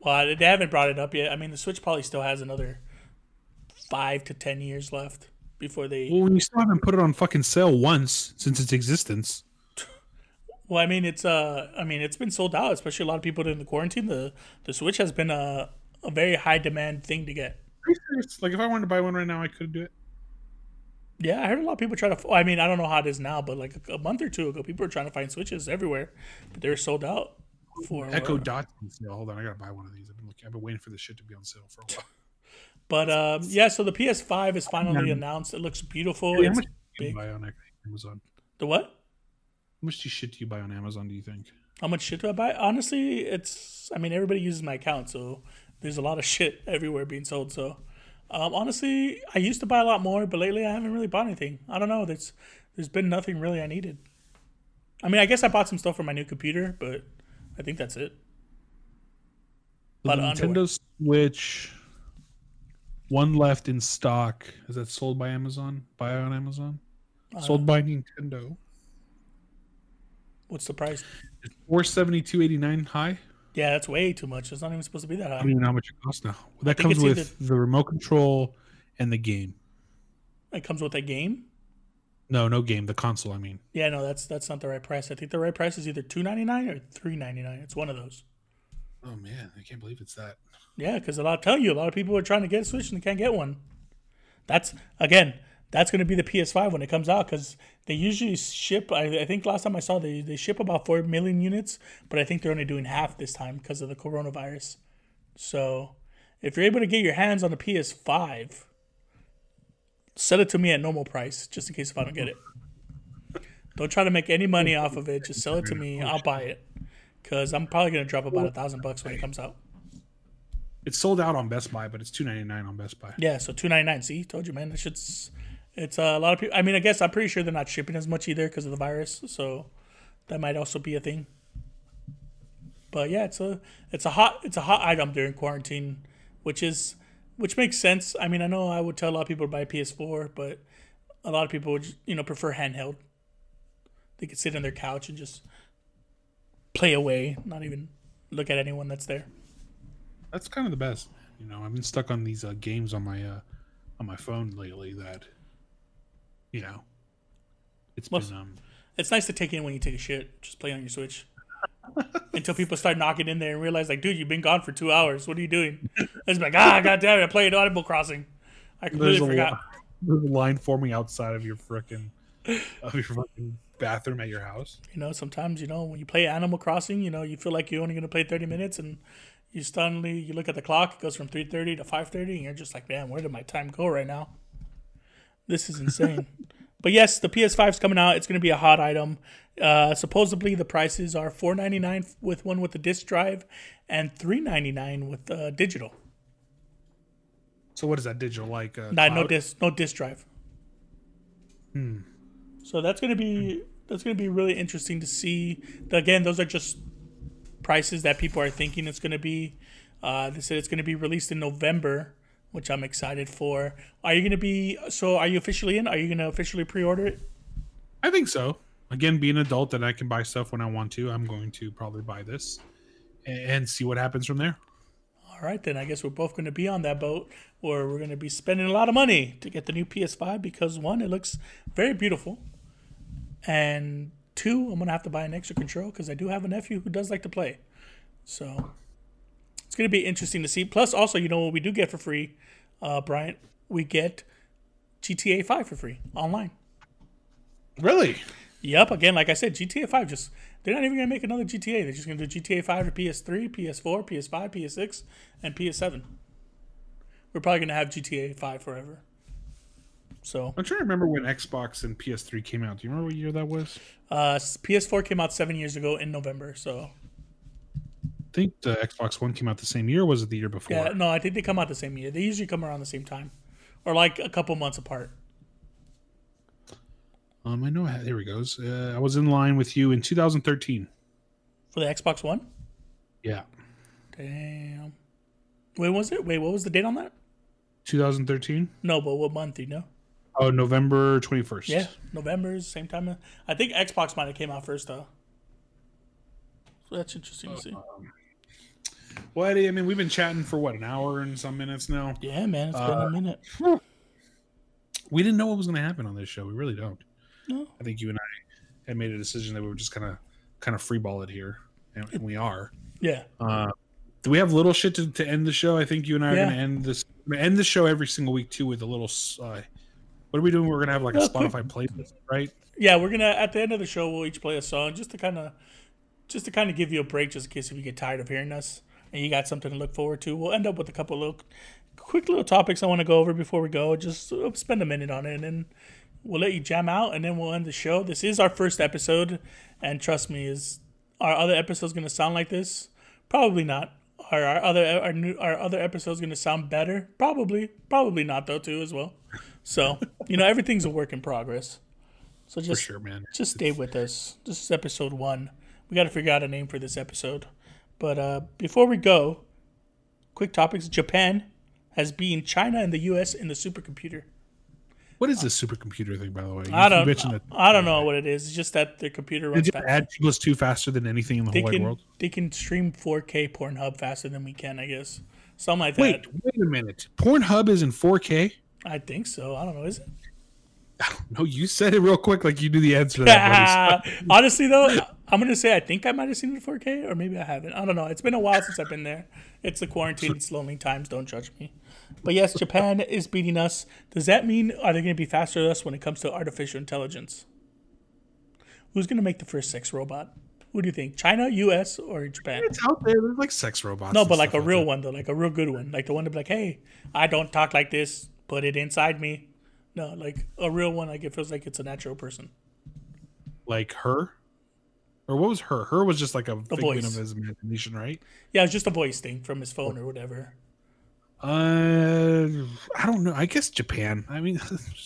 Well, they haven't brought it up yet. I mean, the Switch probably still has another 5 to 10 years left before they. Well, you still haven't put it on fucking sale once since its existence. Well, I mean, it's been sold out, especially a lot of people in the quarantine. The Switch has been a very high demand thing to get. Like, if I wanted to buy one right now, I could do it. Yeah, I heard a lot of people try to... I mean, I don't know how it is now, but like a month or two ago, people were trying to find Switches everywhere, but they were sold out for... Echo Dot's on sale. Hold on, I gotta buy one of these. I've been waiting for this shit to be on sale for a while. But, so the PS5 is finally announced. It looks beautiful. Hey, how much do you buy on Amazon? The what? How much shit do you buy on Amazon, do you think? How much shit do I buy? Honestly, it's... I mean, everybody uses my account, so... There's a lot of shit everywhere being sold. So, honestly, I used to buy a lot more, but lately I haven't really bought anything. I don't know. There's been nothing really I needed. I mean, I guess I bought some stuff for my new computer, but I think that's it. But Nintendo Switch, one left in stock. Is that sold by Amazon? Buy on Amazon? Sold by Nintendo. What's the price? It's $472.89 high. Yeah, that's way too much. It's not even supposed to be that high. I don't even know how much it costs now. Well, that comes with the remote control and the game. It comes with a game? No game. The console, I mean. Yeah, no, that's not the right price. I think the right price is either $2.99 or $3.99. It's one of those. Oh, man. I can't believe it's that. Yeah, because I'm telling you, a lot of people are trying to get a Switch and they can't get one. That's going to be the PS5 when it comes out because they usually ship, I think last time I saw, they ship about 4 million units, but I think they're only doing half this time because of the coronavirus. So if you're able to get your hands on the PS5, sell it to me at normal price just in case if I don't get it. Don't try to make any money off of it. Just sell it to me. I'll buy it because I'm probably going to drop about $1,000 when it comes out. It's sold out on Best Buy, but it's $2.99 on Best Buy. Yeah, so $2.99. See, told you, man. That shit's... It's a lot of people. I mean, I guess I'm pretty sure they're not shipping as much either because of the virus. So that might also be a thing. But yeah, it's a hot item during quarantine, which makes sense. I mean, I know I would tell a lot of people to buy a PS4, but a lot of people would, prefer handheld. They could sit on their couch and just play away, not even look at anyone that's there. That's kind of the best. I've been stuck on these games on my phone lately that. It's nice to take in when you take a shit. Just play on your Switch until people start knocking in there and realize, like, dude, you've been gone for 2 hours. What are you doing? It's like, goddamn it! I played Animal Crossing. I completely forgot. There's a line forming outside of your frickin' bathroom at your house. Sometimes when you play Animal Crossing, you feel like you're only gonna play 30 minutes, and you suddenly you look at the clock. It goes from 3:30 to 5:30, and you're just like, man, where did my time go right now? This is insane. But yes, the PS5 is coming out. It's going to be a hot item. Supposedly, the prices are $4.99 with one with a disc drive and $3.99 with digital. So what is that digital like? No disc drive. So that's going to be really interesting to see. Again, those are just prices that people are thinking it's going to be. They said it's going to be released in November. Which I'm excited for. Are you officially in? Are you going to officially pre-order it? I think so. Again, being an adult that I can buy stuff when I want to, I'm going to probably buy this and see what happens from there. All right, then. I guess we're both going to be on that boat or we're going to be spending a lot of money to get the new PS5 because, one, it looks very beautiful. And, two, I'm going to have to buy an extra control because I do have a nephew who does like to play. So... It's going to be interesting to see. Plus, also, what we do get for free, Bryant, we get GTA 5 for free online. Really? Yep. Again, like I said, GTA 5, they're not even going to make another GTA. They're just going to do GTA 5 for PS3, PS4, PS5, PS6, and PS7. we're probably going to have GTA 5 forever. So I'm trying to remember when Xbox and PS3 came out. Do you remember what year that was? PS4 came out 7 years ago in November. So I think the Xbox One came out the same year, or was it the year before? Yeah, no, I think they come out the same year. They usually come around the same time, or like a couple months apart. I know. There he goes. I was in line with you in 2013 for the Xbox One. Yeah. Damn. Wait, was it? Wait, what was the date on that? 2013. No, but what month? You know. Oh, November 21st. Yeah, November's same time. I think Xbox might have came out first, though. So that's interesting to see. Well, Eddie, I mean, we've been chatting for, what, an hour and some minutes now? Yeah, man, it's been a minute. We didn't know what was going to happen on this show. We really don't. No. I think you and I had made a decision that we were just kind of freeball it here, and we are. Yeah. Do we have little shit to end the show? I think you and I are going to end the show every single week, too, with a little... what are we doing? We're going to have like a Spotify playlist, right? Yeah, we're going to, at the end of the show, we'll each play a song just to kind of give you a break, just in case if you get tired of hearing us and you got something to look forward to. We'll end up with a couple of quick little topics I want to go over before we go. Just spend a minute on it, and then we'll let you jam out, and then we'll end the show. This is our first episode, and trust me, is our other episode's going to sound like this? Probably not. Are our other episodes going to sound better? Probably not, though, too, as well. So, you know, everything's a work in progress. So just, for sure, man. Just stay with us. This is episode 1. We got to figure out a name for this episode. But before we go, quick topics. Japan has beaten China and the U.S. in the supercomputer. What is this supercomputer thing, by the way? I don't know what it is. It's just that their computer runs faster. Add 2+2 faster than anything in the whole wide world. They can stream 4K Pornhub faster than we can, I guess. Something like that. Wait a minute. Pornhub is in 4K? I think so. I don't know. Is it? I don't know. You said it real quick, like you knew the answer to that. Honestly, though, I'm going to say I think I might have seen it in 4K, or maybe I haven't. I don't know. It's been a while since I've been there. It's the quarantine. It's lonely times. Don't judge me. But yes, Japan is beating us. Does that mean, are they going to be faster than us when it comes to artificial intelligence? Who's going to make the first sex robot? What do you think? China, U.S., or Japan? It's out there. There's like sex robots. No, but like a real one, though. Like a real good one. Like the one to be like, hey, I don't talk like this. Put it inside me. No, like a real one. Like it feels like it's a natural person. Like her? Or what was her? Her was just like a figment of his imagination, right? Yeah, it was just a voice thing from his phone or whatever. I don't know. I guess Japan. I mean,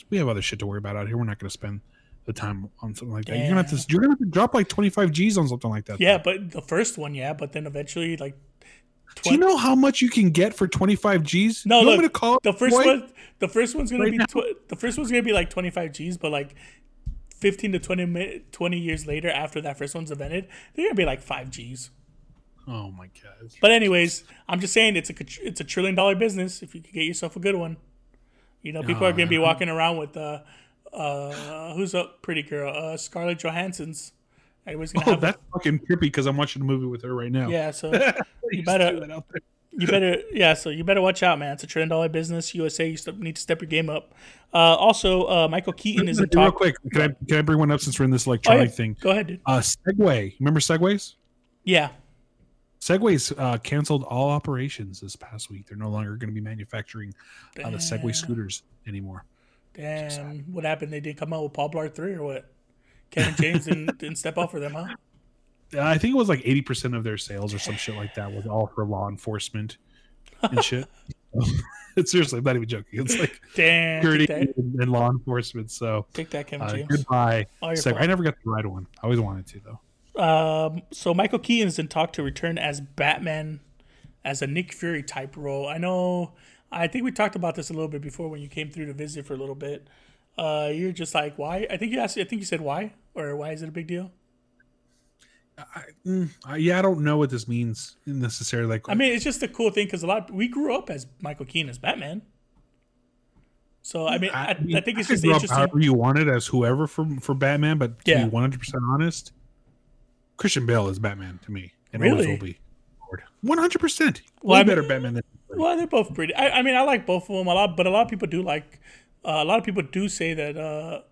we have other shit to worry about out here. We're not going to spend the time on something like that. Yeah. You're gonna have to drop like 25 G's on something like that. Yeah, though. But the first one, yeah. But then eventually, like. Do you know how much you can get for 25 G's? No, look, to call the first one. The first one's gonna be like 25 G's, but like 15 to 20 years later, after that first one's invented, they're gonna be like 5 G's. Oh my god! But anyways, I'm just saying it's a $1 trillion business if you could get yourself a good one. You know, people are gonna be walking around with who's a pretty girl, Scarlett Johansson's. That's fucking trippy because I'm watching a movie with her right now. Yeah, so you better watch out, man. It's a $1 trillion business. USA, you need to step your game up. Also, Michael Keaton is in talk. Real quick, can I bring one up since we're in this electronic thing? Go ahead, dude. Segway. Remember Segways? Yeah. Segway's canceled all operations this past week. They're no longer going to be manufacturing the Segway scooters anymore. Damn. So what happened? They did come out with Paul Blart 3 or what? Kevin James didn't step up for them, huh? I think it was like 80% of their sales or some shit like that was all for law enforcement and shit. Seriously, I'm not even joking. It's like security and law enforcement. So take that, Kevin James. Goodbye. I never got to ride one. I always wanted to, though. So Michael Keaton's in talk to return as Batman, as a Nick Fury type role. I think we talked about this a little bit before when you came through to visit for a little bit. You're just like, why? I think you said why, or why is it a big deal? I don't know what this means necessarily. Like, I mean, it's just a cool thing because we grew up as Michael Keaton as Batman. So I think it's just interesting. However you wanted as whoever for Batman, but to be 100% honest, Christian Bale is Batman to me, and really? Always will be. 100%. Well, better Batman than. Well, they're both pretty. I mean, I like both of them a lot, but a lot of people do like. A lot of people do say that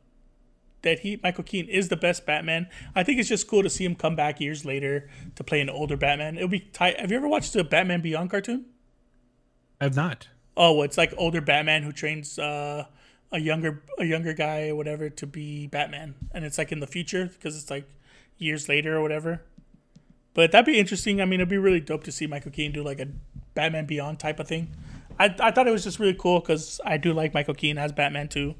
Michael Keaton is the best Batman. I think it's just cool to see him come back years later to play an older Batman. It'll be tight. Have you ever watched the Batman Beyond cartoon? I have not. oh, it's like older Batman who trains a younger guy or whatever to be Batman, and it's like in the future because it's like years later or whatever. But that'd be interesting. I mean, it'd be really dope to see Michael Keaton do like a Batman Beyond type of thing. I thought it was just really cool because I do like Michael Keaton as Batman too.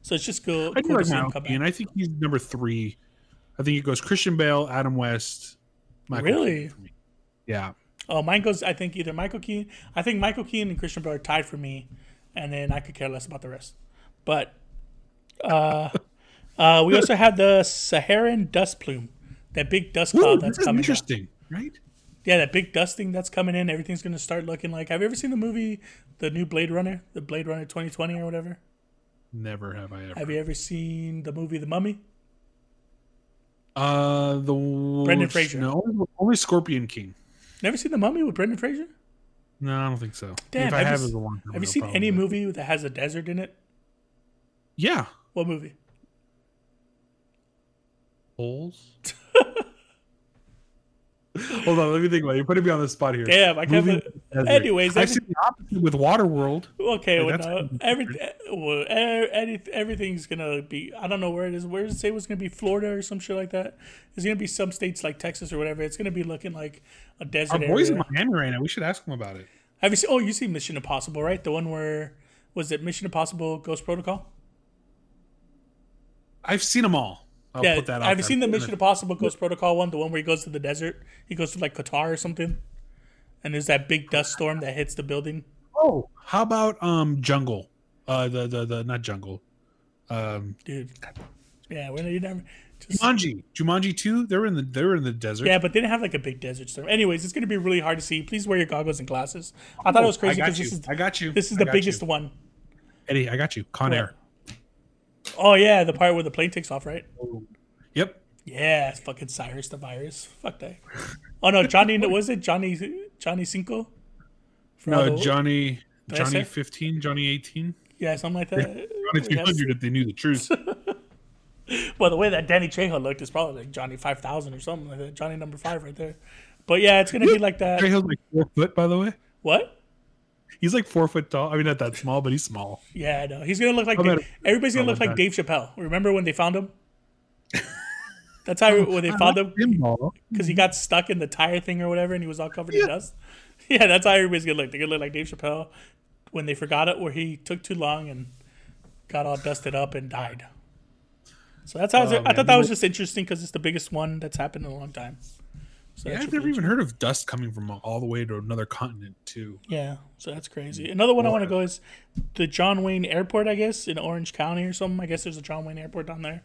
So it's just cool. I do like Michael Keaton. I think he's number three. I think it goes Christian Bale, Adam West, Michael Keaton for me. Yeah. Oh, mine goes, I think, either Michael Keaton. I think Michael Keaton and Christian Bale are tied for me. And then I could care less about the rest. But we also had the Saharan dust plume. That big dust cloud that's coming in. Interesting, right? Yeah, that big dust thing that's coming in. Everything's going to start looking like. Have you ever seen the movie, the new Blade Runner? The Blade Runner 2020 or whatever? Never have I ever. Have you ever seen the movie The Mummy? The Brendan Fraser. No, only Scorpion King. Never seen The Mummy with Brendan Fraser? No, I don't think so. Damn, if I have, it's a long time. Have you seen any movie that has a desert in it? Yeah. What movie? Holes. Hold on, let me think about it. You're putting me on the spot here. Damn, I can't. Anyways, I've seen the opposite with Waterworld. Okay, like, well, no, everything's gonna be. I don't know where it is. Where does it say it was gonna be? Florida or some shit like that. It's gonna be some states like Texas or whatever. It's gonna be looking like a desert. Our boys in Miami right now. We should ask them about it. Have you seen? Oh, you see Mission Impossible, right? The one where was it Mission Impossible Ghost Protocol? I've seen them all. I'll put that out. Have you seen the Mission Impossible Ghost Protocol one? The one where he goes to the desert? He goes to like Qatar or something? And there's that big dust storm that hits the building. Oh, how about Jungle? Not Jungle. Dude. Yeah, when are you never just... Jumanji 2, they were in the desert. Yeah, but they didn't have like a big desert storm. Anyways, it's gonna be really hard to see. Please wear your goggles and glasses. I thought it was crazy because this is the biggest one. Eddie, I got you. Con Air. Oh, yeah, the part where the plane takes off, right? Yep. Yeah, it's fucking Cyrus the Virus. Fuck that. Oh, no, Johnny, was it Johnny Cinco? No, Johnny 15, Johnny 18. Yeah, something like that. Johnny 200 if they knew the truth. Well, the way that Danny Trejo looked is probably like Johnny 5,000 or something like that. Johnny number 5 right there. But, yeah, it's going to be like that. Trejo's like 4 foot, by the way. What? He's like 4 foot tall. I mean, not that small, but he's small. Yeah, I know. He's going to look like everybody's going to look like Dave Chappelle. Remember when they found him? That's how when they found him. Because he got stuck in the tire thing or whatever and he was all covered in dust. Yeah, that's how everybody's going to look. They're going to look like Dave Chappelle when they forgot it, where he took too long and got all dusted up and died. So that's how I thought that was just interesting because it's the biggest one that's happened in a long time. So yeah, I've never even heard of dust coming from all the way to another continent, too. Yeah, so that's crazy. Another one I want to go is the John Wayne Airport, I guess, in Orange County or something. I guess there's a John Wayne Airport down there.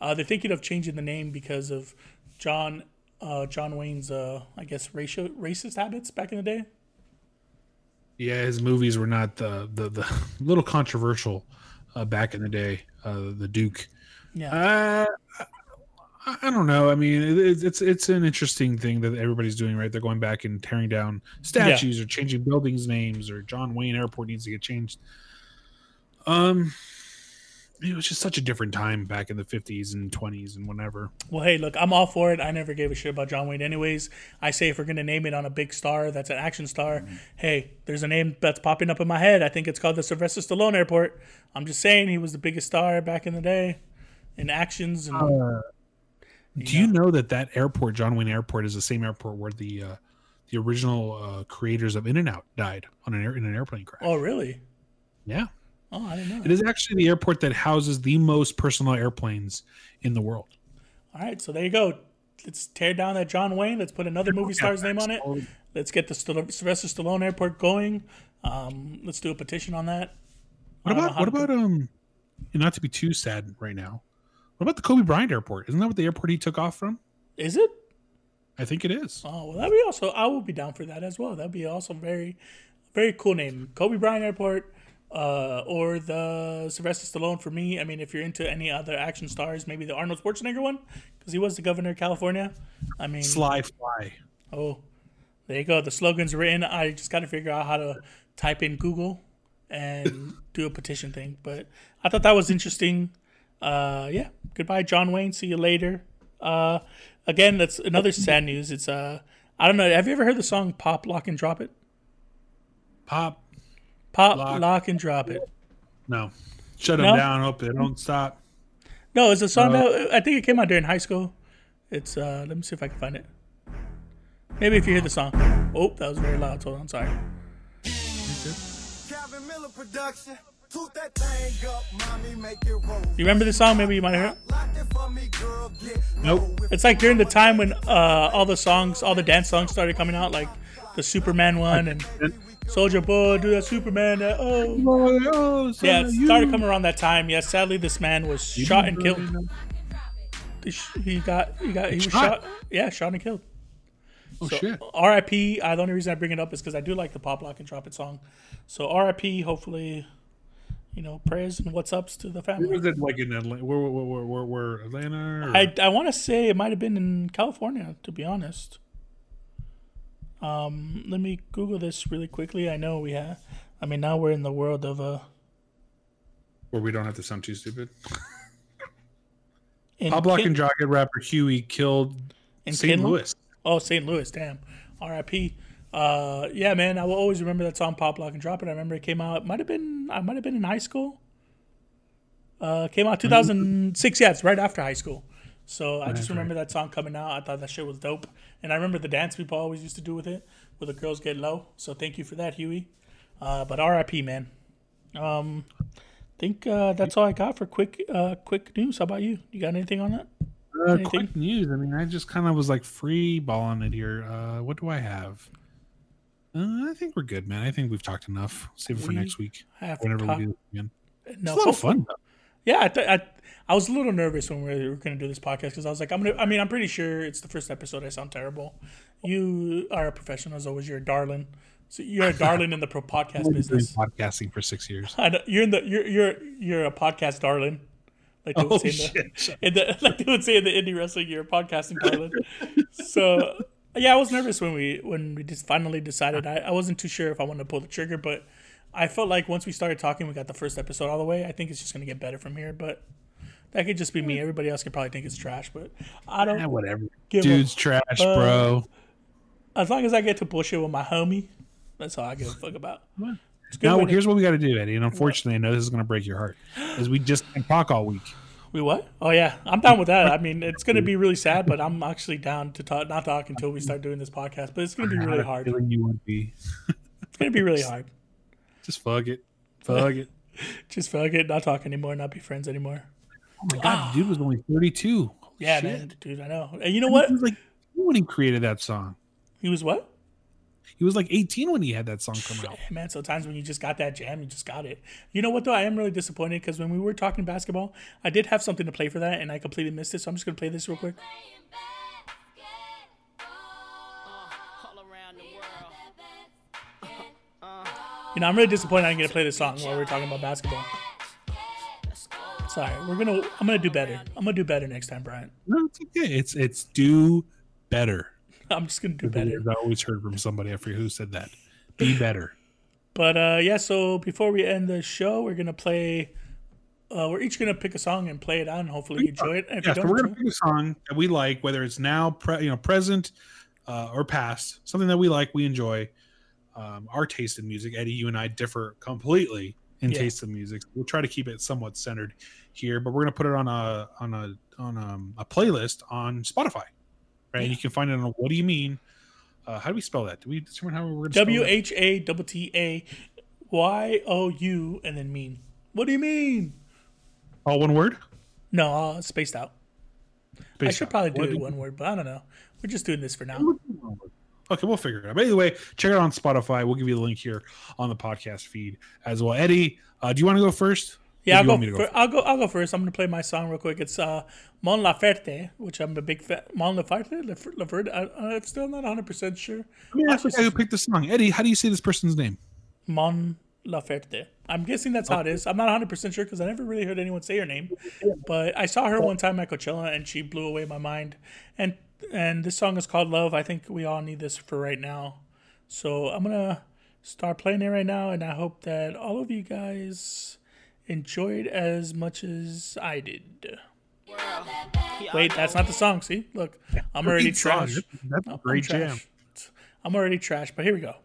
They're thinking of changing the name because of John Wayne's, I guess, racist habits back in the day. Yeah, his movies were not the little controversial back in the day, the Duke. Yeah. I don't know. I mean, it's an interesting thing that everybody's doing, right? They're going back and tearing down statues or changing buildings' names, or John Wayne Airport needs to get changed. It was just such a different time back in the 50s and 20s and whenever. Well, hey, look, I'm all for it. I never gave a shit about John Wayne anyways. I say if we're going to name it on a big star that's an action star, hey, there's a name that's popping up in my head. I think it's called the Sylvester Stallone Airport. I'm just saying he was the biggest star back in the day in actions and... Do you know that airport, John Wayne Airport, is the same airport where the original creators of In-N-Out died in an airplane crash? Oh, really? Yeah. Oh, I didn't know. It is actually the airport that houses the most personal airplanes in the world. All right, so there you go. Let's tear down that John Wayne. Let's put another movie star's name on it. Let's get the Sylvester Stallone Airport going. Let's do a petition on that. What about not to be too sad right now. What about the Kobe Bryant Airport? Isn't that what the airport he took off from? Is it? I think it is. Oh, well, that'd be also, I will be down for that as well. That'd be also very, very cool name. Kobe Bryant Airport or the Sylvester Stallone for me. I mean, if you're into any other action stars, maybe the Arnold Schwarzenegger one, because he was the governor of California. I mean, Sly Fly. Oh, there you go. The slogan's written. I just got to figure out how to type in Google and do a petition thing. But I thought that was interesting. Yeah, goodbye John Wayne, see you later. Again, that's another sad news. It's I don't know, have you ever heard the song Pop Lock and Drop It? Pop Pop, lock, and drop it. No. Shut them down. Hope they don't stop. No, it's a song that I think it came out during high school. It's let me see if I can find it. Maybe if you hear the song. Oh, that was very loud. Hold on, sorry. You remember the song? Maybe you might have heard it. Nope. It's like during the time when all the dance songs started coming out, like the Superman one and Soldier Boy, do that Superman. That, yeah, it started coming around that time. Yeah, sadly, this man was shot and killed. He was shot. Yeah, shot and killed. Oh, so, shit. R.I.P. The only reason I bring it up is because I do like the Pop, Lock, and Drop It song. So R.I.P. Hopefully, you know, prayers and what's ups to the family. Where was it, like in Atlanta? Where Atlanta? Or? I want to say it might have been in California, to be honest. Let me Google this really quickly. I know we have. I mean, now we're in the world of where we don't have to sound too stupid. Pop Lock and Drop It rapper Huey killed in St. Louis. Oh, St. Louis, damn. R.I.P. Yeah, man, I will always remember that song, Pop, Lock, and Drop It. I remember it came out. I might have been in high school. Came out 2006. Yeah, it's right after high school. So I just remember that song coming out. I thought that shit was dope. And I remember the dance people always used to do with it, where the girls get low. So thank you for that, Huey. But R.I.P., man. I think that's all I got for quick news. How about you? You got anything on that? Quick news. I mean, I just kind of was like free balling it here. What do I have? I think we're good, man. I think we've talked enough. Save it for next week. Whenever we do this again. No, it's a lot of fun, though. Yeah, I was a little nervous when we were going to do this podcast because I was like, I'm pretty sure it's the first episode. I sound terrible. You are a professional as always. You're a darling. So you're a darling in the podcast business. I've been podcasting for 6 years. You're a podcast darling. Like they would say in the indie wrestling, you're a podcasting darling. So yeah, I was nervous when we just finally decided. I wasn't too sure if I wanted to pull the trigger, but I felt like once we started talking, we got the first episode all the way. I think it's just gonna get better from here, but that could just be me. Everybody else could probably think it's trash, but I don't. Yeah, whatever. Dude's trash, bro. As long as I get to bullshit with my homie, that's all I give a fuck about. What? Now, here's what we got to do, Eddie. And unfortunately, I know this is going to break your heart. Is we just talk all week. We what? Oh, yeah. I'm down with that. I mean, it's going to be really sad, but I'm actually down to not talk until we start doing this podcast. But it's going to be really hard. It's going to be really hard. Just fuck it. Fuck it. Just fuck it. Not talk anymore. Not be friends anymore. Oh, my God. The dude was only 32. Holy shit. Man. Dude, I know. And you know what? He was like, when he created that song. He was what? He was like 18 when he had that song come out. Man, so times when you just got that jam, you just got it. You know what, though? I am really disappointed because when we were talking basketball, I did have something to play for that, and I completely missed it, so I'm just going to play this real quick. You know, I'm really disappointed I didn't get to play this song while we were talking about basketball. Sorry, I'm going to do better. I'm going to do better next time, Brian. No, it's okay. It's do better. I'm just going to do better. I always heard from somebody. I forget who said that. Be better. But, yeah, so before we end the show, we're going to play. We're each going to pick a song and play it out, and hopefully you enjoy it. And if you don't, so we're going to pick a song that we like, whether it's now, present or past, something that we like, we enjoy. Our taste in music. Eddie, you and I differ completely in taste in music. We'll try to keep it somewhat centered here, but we're going to put it on a playlist on Spotify. Right, and you can find it on What Do You Mean? How do we spell that? Do we determine how we're going to spell it? WHATTAYOU and then mean. What do you mean? All one word? No, spaced out. I should probably do it one word, but I don't know. We're just doing this for now. Okay, we'll figure it out. But anyway, check it out on Spotify. We'll give you the link here on the podcast feed as well. Eddie, do you want to go first? Yeah, I'll go first. I'm gonna play my song real quick. It's Mon Laferte, which I'm a big fan. Mon Laferte, Laferte. I'm still not 100% sure. I mean, that's the guy who picked the song. Eddie, how do you say this person's name? Mon Laferte. I'm guessing that's how it is. I'm not 100% sure because I never really heard anyone say her name. But I saw her one time at Coachella, and she blew away my mind. And this song is called Love. I think we all need this for right now. So I'm gonna start playing it right now, and I hope that all of you guys enjoyed as much as I did. Wow. Wait, that's not the song. See, look, I'm already trash. That's a great jam. I'm already trash, but here we go.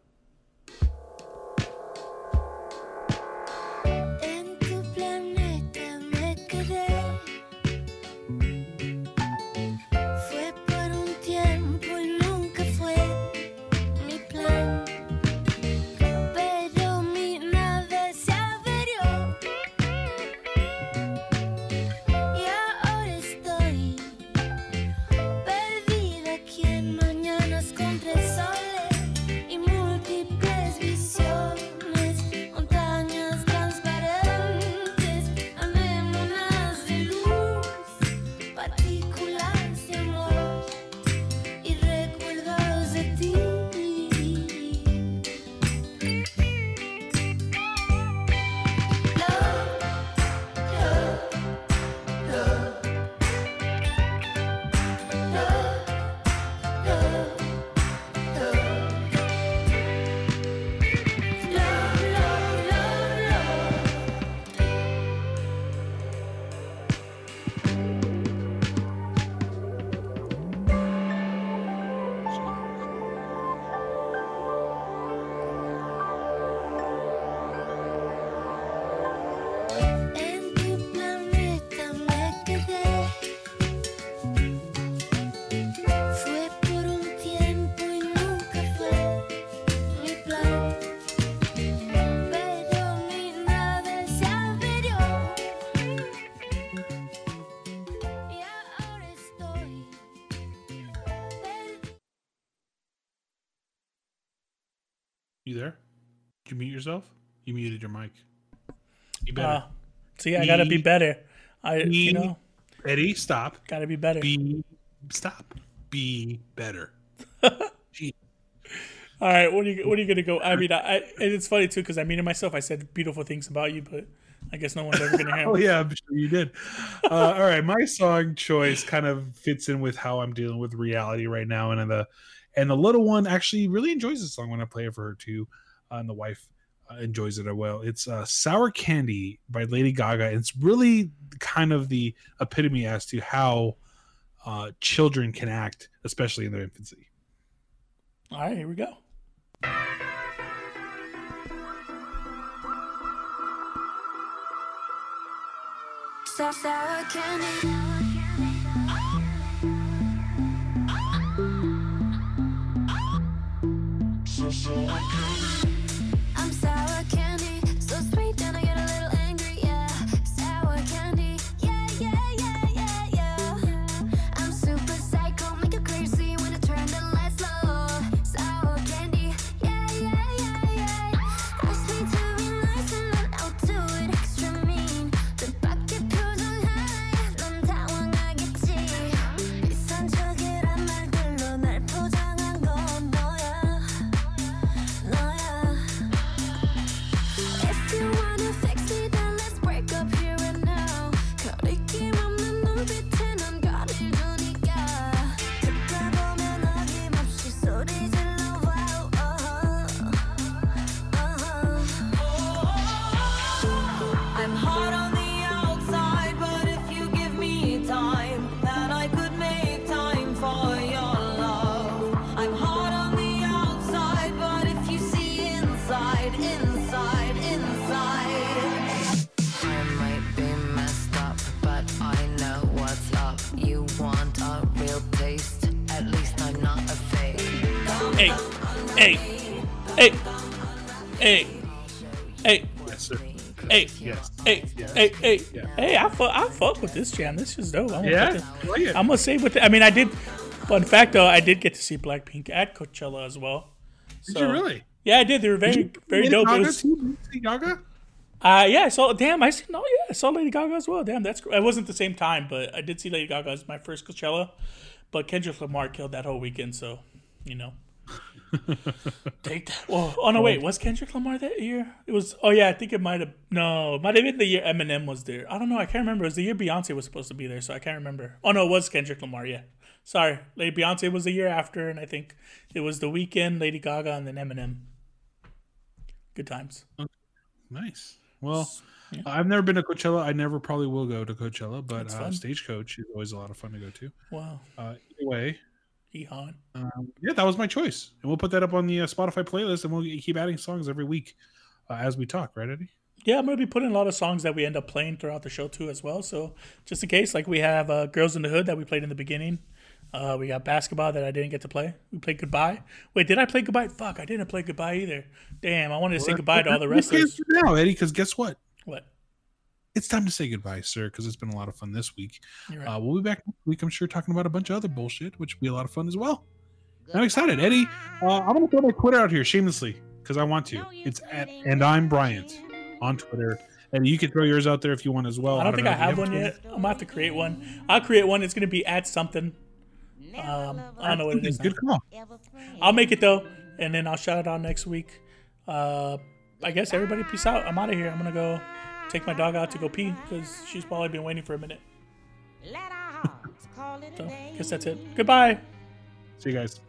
You there? Did you mute yourself? You muted your mic. You better. See, I gotta be better. Eddie, stop. Gotta be better. Be better. All right, what are you gonna go? I mean, and it's funny too because I mean to myself, I said beautiful things about you, but I guess no one's ever gonna hear. Oh yeah, I'm sure you did. All right, my song choice kind of fits in with how I'm dealing with reality right now, and the little one actually really enjoys this song when I play it for her too, and the wife enjoys it as well. It's "Sour Candy" by Lady Gaga. It's really kind of the epitome as to how children can act, especially in their infancy. All right, here we go. Sour candy. I'm sour candy, so sweet, then I get a little angry, yeah. Sour candy, yeah, yeah, yeah, yeah, yeah. I'm super psycho, make you crazy when I turn the lights low. Sour candy, yeah, yeah, yeah, yeah. Ask me to be nice and I'll do it extra mean. The bucket pulls on high, 넌 당황하겠지. 이상적이란 말들로 날 포장한 건 너야. Hey, I fuck with this jam. This is dope. I'm gonna say with it. I mean, I did. Fun fact though, I did get to see Blackpink at Coachella as well. So, did you really? Yeah, I did. They were very dope. Gaga too? Did you see Gaga? Yeah. I saw Lady Gaga as well. Damn, that's. It wasn't the same time, but I did see Lady Gaga as my first Coachella. But Kendrick Lamar killed that whole weekend, so you know. Take that. Well, oh no, wait. Was Kendrick Lamar that year? It was. Oh yeah, I think it might have. No, it might have been the year Eminem was there. I don't know. I can't remember. It was the year Beyonce was supposed to be there, so I can't remember. Oh no, it was Kendrick Lamar. Yeah, sorry. Lady Beyonce was the year after, and I think it was The Weeknd, Lady Gaga, and then Eminem. Good times. Okay. Nice. Well, yeah. I've never been to Coachella. I never probably will go to Coachella, but Stagecoach is always a lot of fun to go to. Wow. Anyway. Yeah, that was my choice, and we'll put that up on the Spotify playlist, and we'll keep adding songs every week as we talk, right, Eddie? Yeah, I'm gonna be putting a lot of songs that we end up playing throughout the show too as well, so just in case, like we have Girls in the Hood that we played in the beginning, we got Basketball that I didn't get to play. We played Goodbye. Wait, did I play Goodbye? Fuck, I didn't play Goodbye either. Damn, I wanted to say goodbye to all the wrestlers now, Eddie, because guess what? It's time to say goodbye, sir, because it's been a lot of fun this week. Right. We'll be back next week, I'm sure, talking about a bunch of other bullshit, which will be a lot of fun as well. I'm excited. Eddie, I'm going to throw my Twitter out here shamelessly because I want to. It's at And I'm Bryant on Twitter. And you can throw yours out there if you want as well. I don't think I have one yet. I'm going to have to create one. I'll create one. It's going to be at something. I don't know what it is. Good call. I'll make it, though, and then I'll shout it out next week. I guess everybody peace out. I'm out of here. I'm going to go take my dog out to go pee because she's probably been waiting for a minute. So, I guess that's it. Goodbye. See you guys.